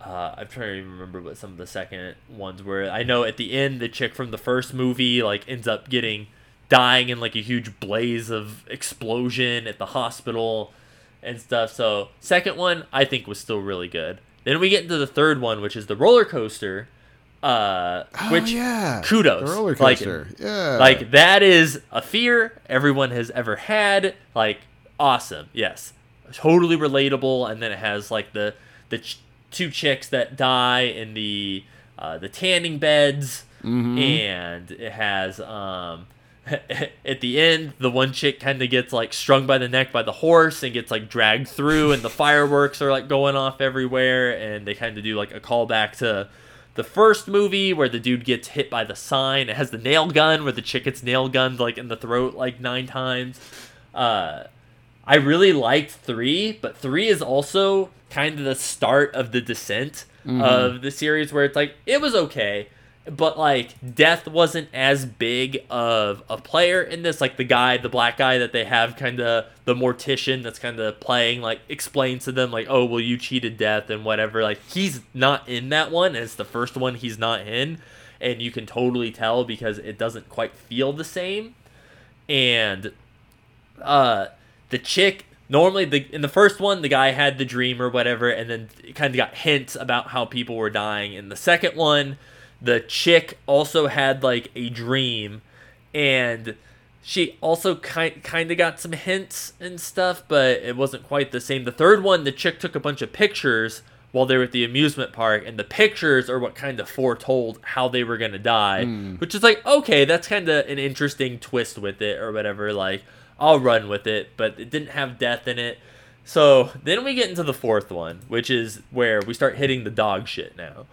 I'm trying to remember what some of the second ones were. I know at the end, the chick from the first movie like ends up dying in like a huge blaze of explosion at the hospital and stuff. So second one, I think, was still really good. Then we get into the third one, which is the roller coaster. Kudos. The roller coaster. Like that is a fear everyone has ever had. Like awesome. Yes. Totally relatable. And then it has like the two chicks that die in the tanning beds, and it has at the end the one chick kind of gets like strung by the neck by the horse and gets like dragged through, and the fireworks are like going off everywhere, and they kind of do like a callback to the first movie where the dude gets hit by the sign. It has the nail gun where the chick gets nail gunned like in the throat like 9 times. I really liked 3, but 3 is also kind of the start of the descent of the series, where it's like, it was okay, but like Death wasn't as big of a player in this. Like the black guy that they have, kind of the mortician that's kind of playing, like explains to them like, oh, well, you cheated Death and whatever. Like he's not in that one. It's the first one he's not in. And you can totally tell because it doesn't quite feel the same. And the chick, normally in the first one, the guy had the dream or whatever, and then kind of got hints about how people were dying. In the second one, the chick also had like a dream, and she also kind of got some hints and stuff, but it wasn't quite the same. The third one, the chick took a bunch of pictures while they were at the amusement park, and the pictures are what kind of foretold how they were going to die, which is like, okay, that's kind of an interesting twist with it or whatever. Like, I'll run with it, but it didn't have Death in it. So then we get into the fourth one, which is where we start hitting the dog shit now.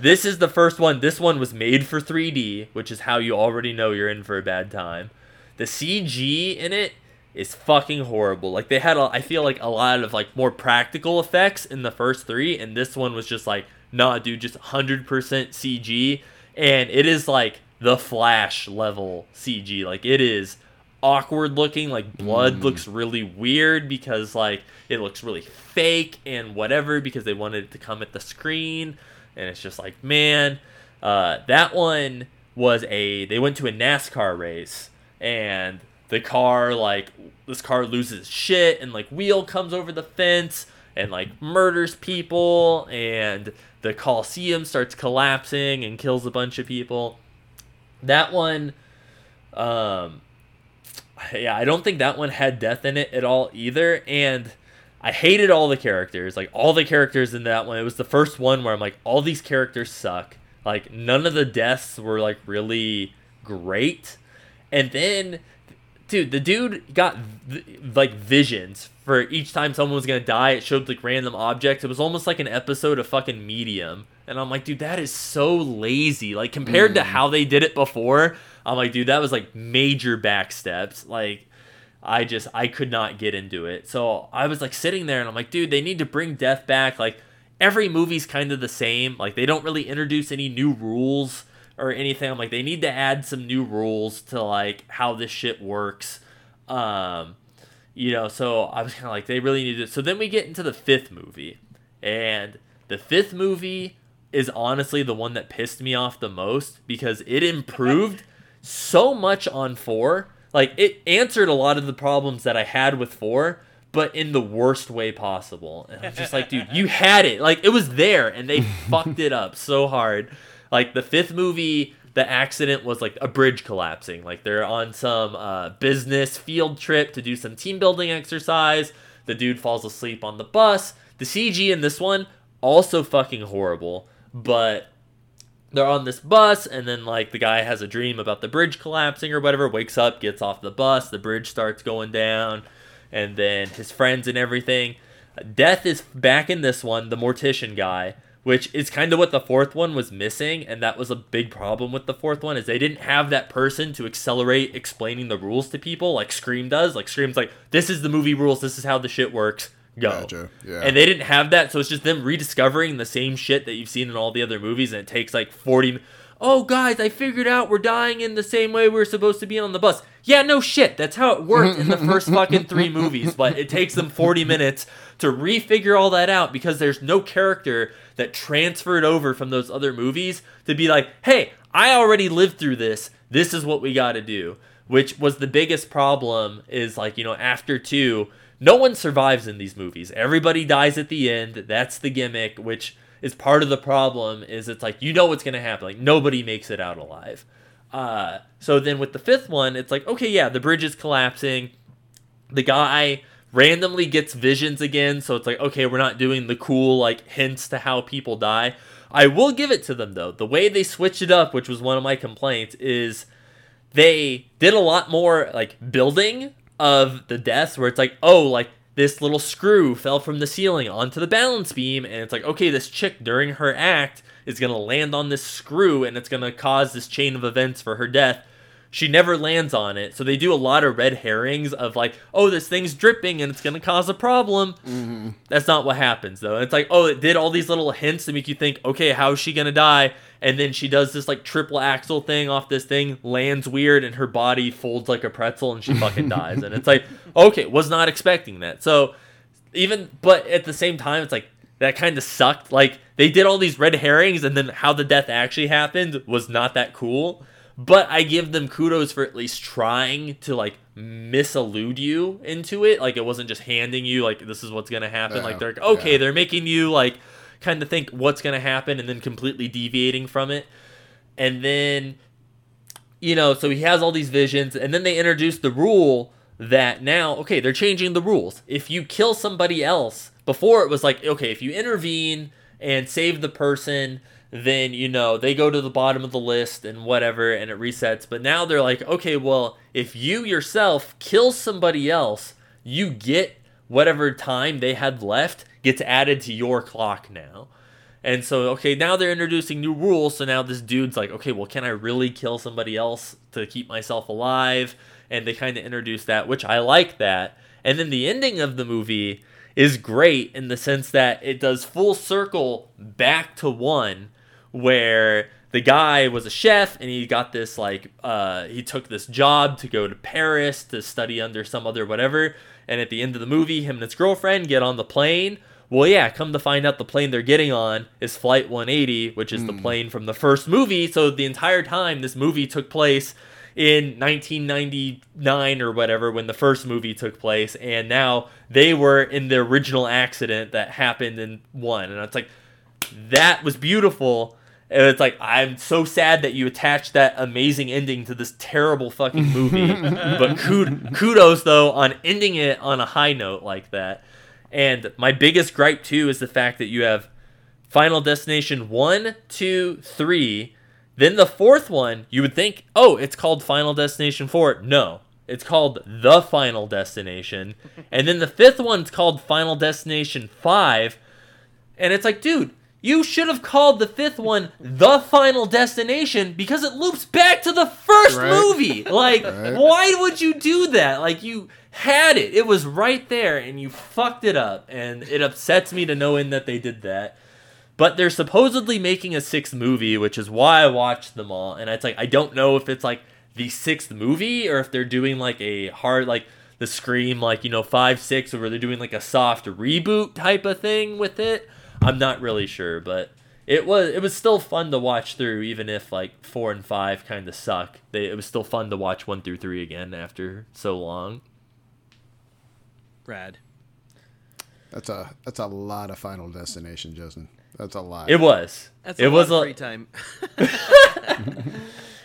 This is the first one. This one was made for 3D, which is how you already know you're in for a bad time. The CG in it is fucking horrible. Like they had, I feel like a lot of like more practical effects in the first three, and this one was just like, nah, dude, just 100% CG, and it is like the Flash level CG. Like it is awkward looking. Like blood looks really weird because like it looks really fake and whatever, because they wanted it to come at the screen, and it's just like, man, that one was they went to a NASCAR race, and the car, like, this car loses shit, and, like, Wheel comes over the fence and, like, murders people, and the Coliseum starts collapsing and kills a bunch of people. That one, yeah, I don't think that one had Death in it at all either, and I hated all the characters. Like, all the characters in that one, it was the first one where I'm like, all these characters suck. Like, none of the deaths were, like, really great. And then... Dude, the dude got, like, visions for each time someone was going to die. It showed, like, random objects. It was almost like an episode of fucking Medium. And I'm like, dude, that is so lazy. Like, compared to how they did it before, I'm like, dude, that was, like, major backsteps. Like, I could not get into it. So I was, like, sitting there, and I'm like, dude, they need to bring Death back. Like, every movie's kind of the same. Like, they don't really introduce any new rules or anything. I'm like, they need to add some new rules to, like, how this shit works. You know, so I was kind of like, they really need to... So then we get into the fifth movie. And the fifth movie is honestly the one that pissed me off the most, because it improved so much on 4. Like, it answered a lot of the problems that I had with 4, but in the worst way possible. And I was just like, dude, you had it. Like, it was there, and they fucked it up so hard. Like, the fifth movie, the accident was, like, a bridge collapsing. Like, they're on some business field trip to do some team-building exercise. The dude falls asleep on the bus. The CG in this one, also fucking horrible. But they're on this bus, and then, like, the guy has a dream about the bridge collapsing or whatever, wakes up, gets off the bus, the bridge starts going down, and then his friends and everything. Death is back in this one, the mortician guy, which is kind of what the fourth one was missing, and that was a big problem with the fourth one, is they didn't have that person to accelerate explaining the rules to people like Scream does. Like, Scream's like, this is the movie rules, this is how the shit works, go. Gotcha. Yeah. And they didn't have that, so it's just them rediscovering the same shit that you've seen in all the other movies, and it takes like 40... Oh, guys, I figured out we're dying in the same way we're supposed to be on the bus. Yeah, no shit. That's how it worked in the first fucking 3 movies. But it takes them 40 minutes to refigure all that out, because there's no character that transferred over from those other movies to be like, hey, I already lived through this. This is what we got to do, which was the biggest problem is, like, you know, after 2, no one survives in these movies. Everybody dies at the end. That's the gimmick, which... is part of the problem, is it's like, you know what's going to happen. Like, nobody makes it out alive. So then with the fifth one, it's like, okay, yeah, the bridge is collapsing. The guy randomly gets visions again. So it's like, okay, we're not doing the cool, like, hints to how people die. I will give it to them, though. The way they switched it up, which was one of my complaints, is they did a lot more, like, building of the deaths, where it's like, oh, like, this little screw fell from the ceiling onto the balance beam, and it's like, okay, this chick during her act is going to land on this screw, and it's going to cause this chain of events for her death. She never lands on it. So they do a lot of red herrings of like, oh, this thing's dripping and it's going to cause a problem. Mm-hmm. That's not what happens, though. It's like, oh, it did all these little hints to make you think, okay, how is she going to die? And then she does this like triple axle thing off this thing, lands weird, and her body folds like a pretzel and she fucking dies. And it's like, okay, was not expecting that. So even, but at the same time, it's like, that kind of sucked. Like, they did all these red herrings, and then how the death actually happened was not that cool. But I give them kudos for at least trying to, like, misallude you into it. Like, it wasn't just handing you, like, this is what's going to happen. No, like, they're like, okay, yeah. They're making you, like, kind of think what's going to happen and then completely deviating from it. And then, you know, so he has all these visions. And then they introduced the rule that now, okay, they're changing the rules. If you kill somebody else... Before it was like, okay, if you intervene and save the person, then, you know, they go to the bottom of the list and whatever, and it resets. But now they're like, okay, well, if you yourself kill somebody else, you get whatever time they had left gets added to your clock now. And so, okay, now they're introducing new rules. So now this dude's like, okay, well, can I really kill somebody else to keep myself alive? And they kind of introduced that, which I like that. And then the ending of the movie is great in the sense that it does full circle back to one where the guy was a chef and he got this like he took this job to go to Paris to study under some other whatever, and at the end of the movie him and his girlfriend get on the plane. Well, yeah, come to find out the plane they're getting on is Flight 180, which is the plane from the first movie. So the entire time this movie took place in 1999 or whatever, when the first movie took place, and now they were in the original accident that happened in one. And it's like, that was beautiful. And it's like, I'm so sad that you attached that amazing ending to this terrible fucking movie. But kudos, though, on ending it on a high note like that. And my biggest gripe, too, is the fact that you have Final Destination 1, 2, 3... Then the fourth one, you would think, oh, it's called Final Destination 4. No, it's called The Final Destination. And then the fifth one's called Final Destination 5. And it's like, dude, you should have called the fifth one The Final Destination because it loops back to the first movie. Like, why would you do that? Like, you had it. It was right there, and you fucked it up. And it upsets me to no end that they did that. But they're supposedly making a sixth movie, which is why I watched them all. And it's like, I don't know if it's like the sixth movie or if they're doing like a hard, like the Scream, like, you know, 5, 6, or they're doing like a soft reboot type of thing with it. I'm not really sure, but it was still fun to watch through, even if like 4 and 5 kind of suck. It was still fun to watch 1 through 3 again after so long. Rad. That's a lot of Final Destination, Justin. That's a lot. It was. That's it was a lot of free time.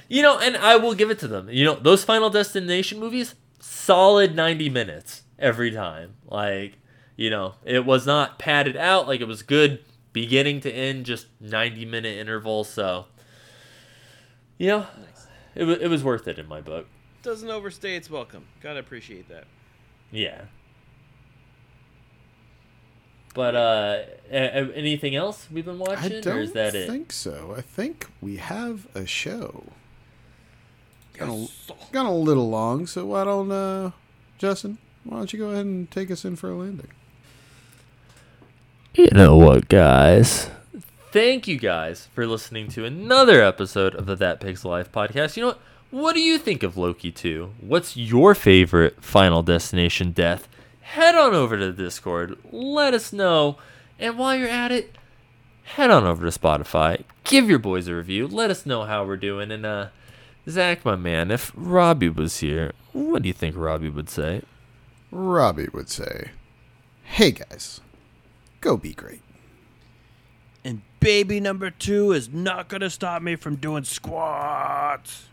You know, and I will give it to them. You know, those Final Destination movies, solid 90 minutes every time. Like, you know, it was not padded out. Like, it was good beginning to end, just 90-minute interval. So, you know, nice. It was worth it in my book. Doesn't overstay its welcome. Gotta appreciate that. Yeah. But anything else we've been watching, or is that it? I don't think so. I think we have a show. Got a little long, so why don't Justin? Why don't you go ahead and take us in for a landing? You know what, guys? Thank you guys for listening to another episode of the That Pixel Life podcast. You know what? What do you think of Loki 2? What's your favorite Final Destination death? Head on over to the Discord, let us know, and while you're at it, head on over to Spotify, give your boys a review, let us know how we're doing, and Zach, my man, if Robbie was here, what do you think Robbie would say? Robbie would say, hey guys, go be great. And baby number 2 is not going to stop me from doing squats.